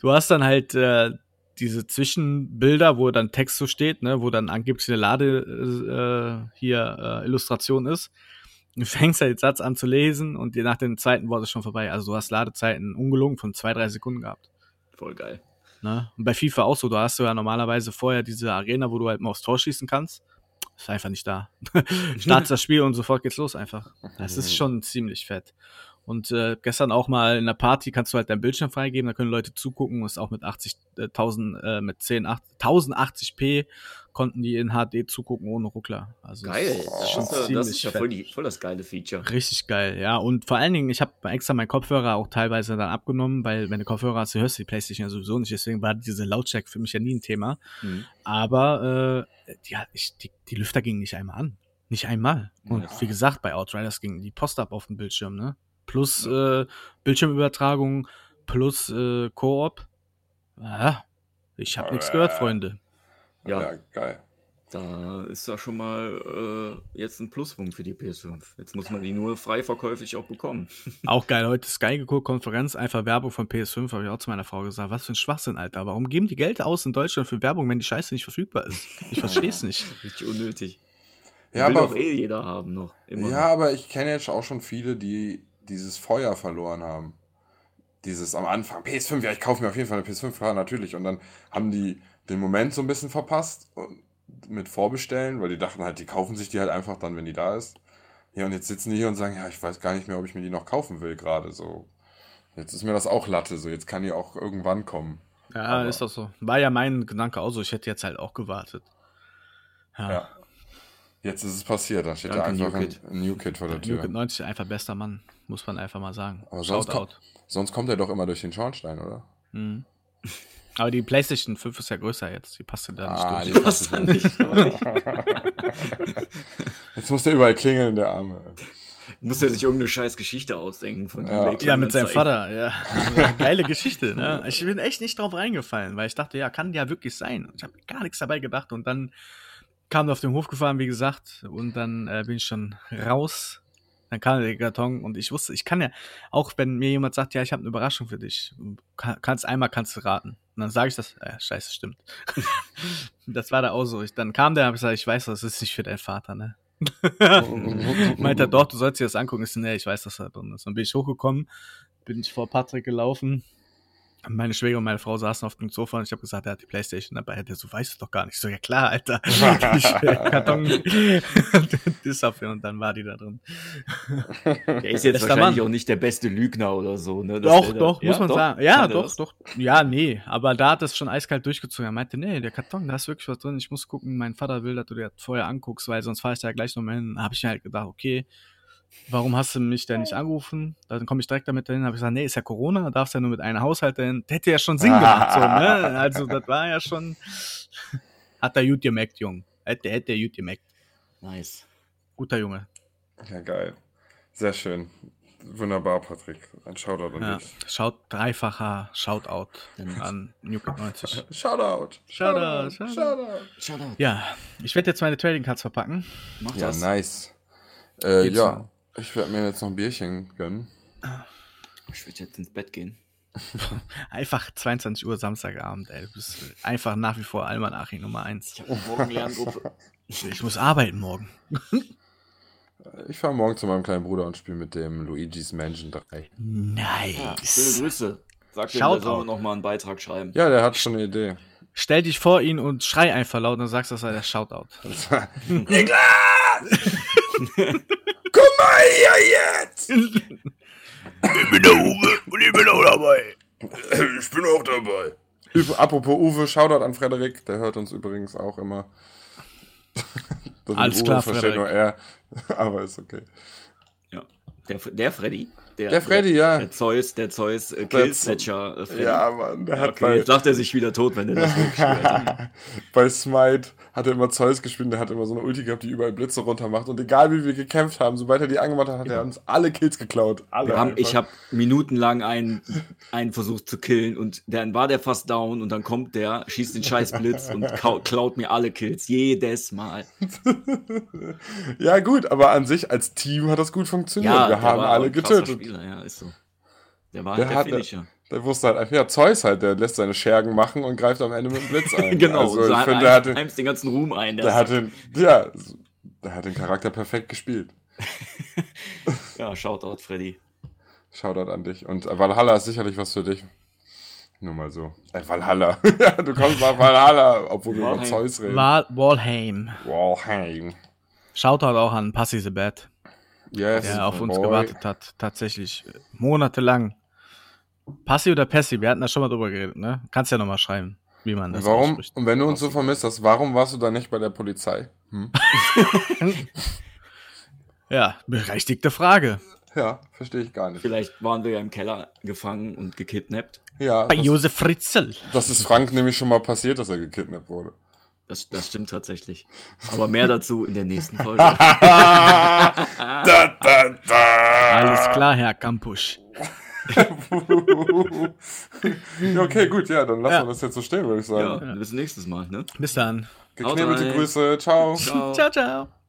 Du hast dann halt äh, diese Zwischenbilder, wo dann Text so steht, ne, wo dann angeblich eine Lade äh, hier äh, Illustration ist. Du fängst halt den Satz an zu lesen und dir nach dem zweiten Wort ist schon vorbei. Also du hast Ladezeiten ungelogen von zwei, drei Sekunden gehabt. Voll geil. Ne? Und bei FIFA auch so, da hast du ja normalerweise vorher diese Arena, wo du halt mal aufs Tor schießen kannst. Ist einfach nicht da. Startest das Spiel und sofort geht's los einfach. Das ist schon ziemlich fett. Und äh, gestern auch mal in einer Party kannst du halt deinen Bildschirm freigeben, da können Leute zugucken, ist auch mit achtzig, äh, tausend, äh, mit zehn, acht, tausendachtzig p konnten die in H D zugucken ohne Ruckler. Also geil, das ist, schon das ist, das ist ja voll, die, voll das geile Feature. Richtig geil, ja. Und vor allen Dingen, ich habe extra meinen Kopfhörer auch teilweise dann abgenommen, weil wenn du Kopfhörer hast, du hörst die PlayStation ja sowieso nicht, deswegen war diese Lautstärke für mich ja nie ein Thema. Mhm. Aber äh, die, die, die Lüfter gingen nicht einmal an. Nicht einmal. Und ja. Wie gesagt, bei Outriders ging die Post ab auf dem Bildschirm, ne? Plus äh, Bildschirmübertragung, plus äh, Koop. Ja, Ich habe nichts gehört, Freunde. Ja, ja, geil. Da ist da schon mal äh, jetzt ein Pluspunkt für die P S fünf. Jetzt muss man die nur frei verkäuflich auch bekommen. Auch geil, heute Sky geguckt, Konferenz, einfach Werbung von P S fünf, habe ich auch zu meiner Frau gesagt, was für ein Schwachsinn, Alter. Warum geben die Geld aus in Deutschland für Werbung, wenn die Scheiße nicht verfügbar ist? Ich verstehe es nicht. Richtig unnötig. Ja, will aber doch eh jeder haben noch. Immer ja, noch. Aber ich kenne jetzt auch schon viele, die dieses Feuer verloren haben. Dieses am Anfang, P S fünf, ja, ich kaufe mir auf jeden Fall eine P S fünf, ja, natürlich. Und dann haben die den Moment so ein bisschen verpasst und mit Vorbestellen, weil die dachten halt, die kaufen sich die halt einfach dann, wenn die da ist. Ja, und jetzt sitzen die hier und sagen, ja, ich weiß gar nicht mehr, ob ich mir die noch kaufen will gerade so. Jetzt ist mir das auch Latte, so jetzt kann die auch irgendwann kommen. Ja, aber ist das so. War ja mein Gedanke auch so, ich hätte jetzt halt auch gewartet. Ja. ja. Jetzt ist es passiert, da steht ja einfach ein New Kid vor der Tür. New Kid neunzig, einfach bester Mann, muss man einfach mal sagen. Aber sonst, kom- sonst kommt er doch immer durch den Schornstein, oder? Mhm. Aber die PlayStation fünf ist ja größer jetzt. Die passt ja da nicht ah, durch. Die passt da nicht durch. Jetzt muss der überall klingeln, der Arme. Muss er sich irgendeine scheiß Geschichte ausdenken von ja. ja, mit seinem Vater, ja. Geile Geschichte, ne? Ich bin echt nicht drauf reingefallen, weil ich dachte, ja, kann ja wirklich sein. Ich habe gar nichts dabei gedacht und dann kam er auf den Hof gefahren, wie gesagt, und dann äh, bin ich schon raus. Dann kam der Karton und ich wusste, ich kann ja, auch wenn mir jemand sagt, ja, ich habe eine Überraschung für dich, kannst einmal kannst du raten. Und dann sage ich das, äh, scheiße, stimmt. Das war da auch so. Ich, dann kam der und habe gesagt, ich weiß, das ist nicht für deinen Vater, ne? Meint er, doch, du sollst dir das angucken. Ich so, nee, ich weiß, dass da drin ist. Dann bin ich hochgekommen, bin ich vor Patrick gelaufen. Meine Schwägerin und meine Frau saßen auf dem Sofa und ich habe gesagt, er hat die Playstation dabei. Der so, weißt du doch gar nicht. Ich so, ja klar, Alter. Karton ist dafür und dann war die da drin. Der ist jetzt Bester wahrscheinlich Mann. Auch nicht der beste Lügner oder so. Ne? Doch, doch, da, muss ja, man doch, sagen. Ja, doch, das? doch. Ja, nee, aber da hat das schon eiskalt durchgezogen. Er meinte, nee, der Karton, da ist wirklich was drin. Ich muss gucken, mein Vater will, dass du dir das vorher anguckst, weil sonst fahre ich da gleich nochmal hin. Da habe ich mir halt gedacht, okay, warum hast du mich denn nicht angerufen? Dann komme ich direkt damit dahin, habe ich gesagt, nee, ist ja Corona, da darfst du ja nur mit einem Haushalt dahin. Das hätte ja schon Sinn gemacht, so, ne? Also, das war ja schon, hat der gut gemerkt, Junge. Hätte, hätte der gut gemerkt. Nice. Guter Junge. Ja, geil. Sehr schön. Wunderbar, Patrick. Ein Shoutout an ja. dich. Schaut dreifacher Shoutout an New Kid neunzig. Shoutout. Shoutout. Shoutout. Shoutout. Shoutout. Ja, ich werde jetzt meine Trading Cards verpacken. Mach ja, das. Nice. Äh, ja, nice. Ja. Ich werde mir jetzt noch ein Bierchen gönnen. Ich würde jetzt ins Bett gehen. Einfach zweiundzwanzig Uhr Samstagabend, ey. Du bist einfach nach wie vor Almanach Nummer eins. Ich habe morgen Lerngruppe. Ich muss arbeiten morgen. Ich fahre morgen zu meinem kleinen Bruder und spiele mit dem Luigi's Mansion drei. Nice. Ja, schöne Grüße. Sag dir, der soll nochmal einen Beitrag schreiben. Ja, der hat schon eine Idee. Stell dich vor ihn und schrei einfach laut und dann sagst, das sei der Shoutout. Niklas! Guck mal hier jetzt! Ich bin der Uwe und ich bin auch dabei. Ich bin auch dabei. Üb- Apropos Uwe, Shoutout an Frederik, der hört uns übrigens auch immer. Das alles Uwe klar, versteht Frederik. Nur er, aber ist okay. Ja, der, der Freddy. Der, der Freddy, der, ja. Der Zeus, der Zeus, äh, Killsnatcher. Äh, Freddy. Ja, Mann. Der hat okay, bei, jetzt lacht er sich wieder tot, wenn er das wirklich spielt. Bei Smite hat er immer Zeus gespielt, der hat immer so eine Ulti gehabt, die überall Blitze runter macht. Und egal, wie wir gekämpft haben, sobald er die angemacht hat, hat ja. er uns alle Kills geklaut. Alle haben, ich habe minutenlang einen, einen versucht zu killen und dann war der fast down und dann kommt der, schießt den scheiß Blitz und klaut mir alle Kills. Jedes Mal. Ja gut, aber an sich als Team hat das gut funktioniert. Ja, wir haben alle getötet. Ja, ist so. Der war der halt der Finisher. Der, der wusste halt einfach, ja, Zeus halt, der lässt seine Schergen machen und greift am Ende mit dem Blitz ein. Genau, also, so ich find, der hat den, den ganzen Ruhm ein. Der, der hat den, ja, der hat den Charakter perfekt gespielt. Ja, Shoutout, Freddy. Shoutout an dich. Und Valhalla ist sicherlich was für dich. Nur mal so. Äh, Valhalla. Ja, du kommst nach Valhalla, obwohl wir über Zeus reden. Val- Valheim. Valheim. Shoutout auch an Passi the Bad. Yes, der auf uns boy. gewartet hat, tatsächlich monatelang. Passi oder Pessi, wir hatten da schon mal drüber geredet, ne? Kannst ja nochmal schreiben, wie man das warum ausspricht. Und wenn du uns so vermisst hast, warum warst du da nicht bei der Polizei? Hm? Ja, berechtigte Frage. Ja, verstehe ich gar nicht. Vielleicht waren wir ja im Keller gefangen und gekidnappt. Ja, bei das, Josef Fritzl. Das ist Frank nämlich schon mal passiert, dass er gekidnappt wurde. Das, das stimmt tatsächlich. Aber mehr dazu in der nächsten Folge. Da, da, da. Alles klar, Herr Kampusch. Ja, okay, gut, ja, dann lassen wir ja. das jetzt so stehen, würde ich sagen. Ja, bis nächstes Mal, ne? Bis dann. Geknebbelte Grüße, ciao. Ciao, ciao. Ciao.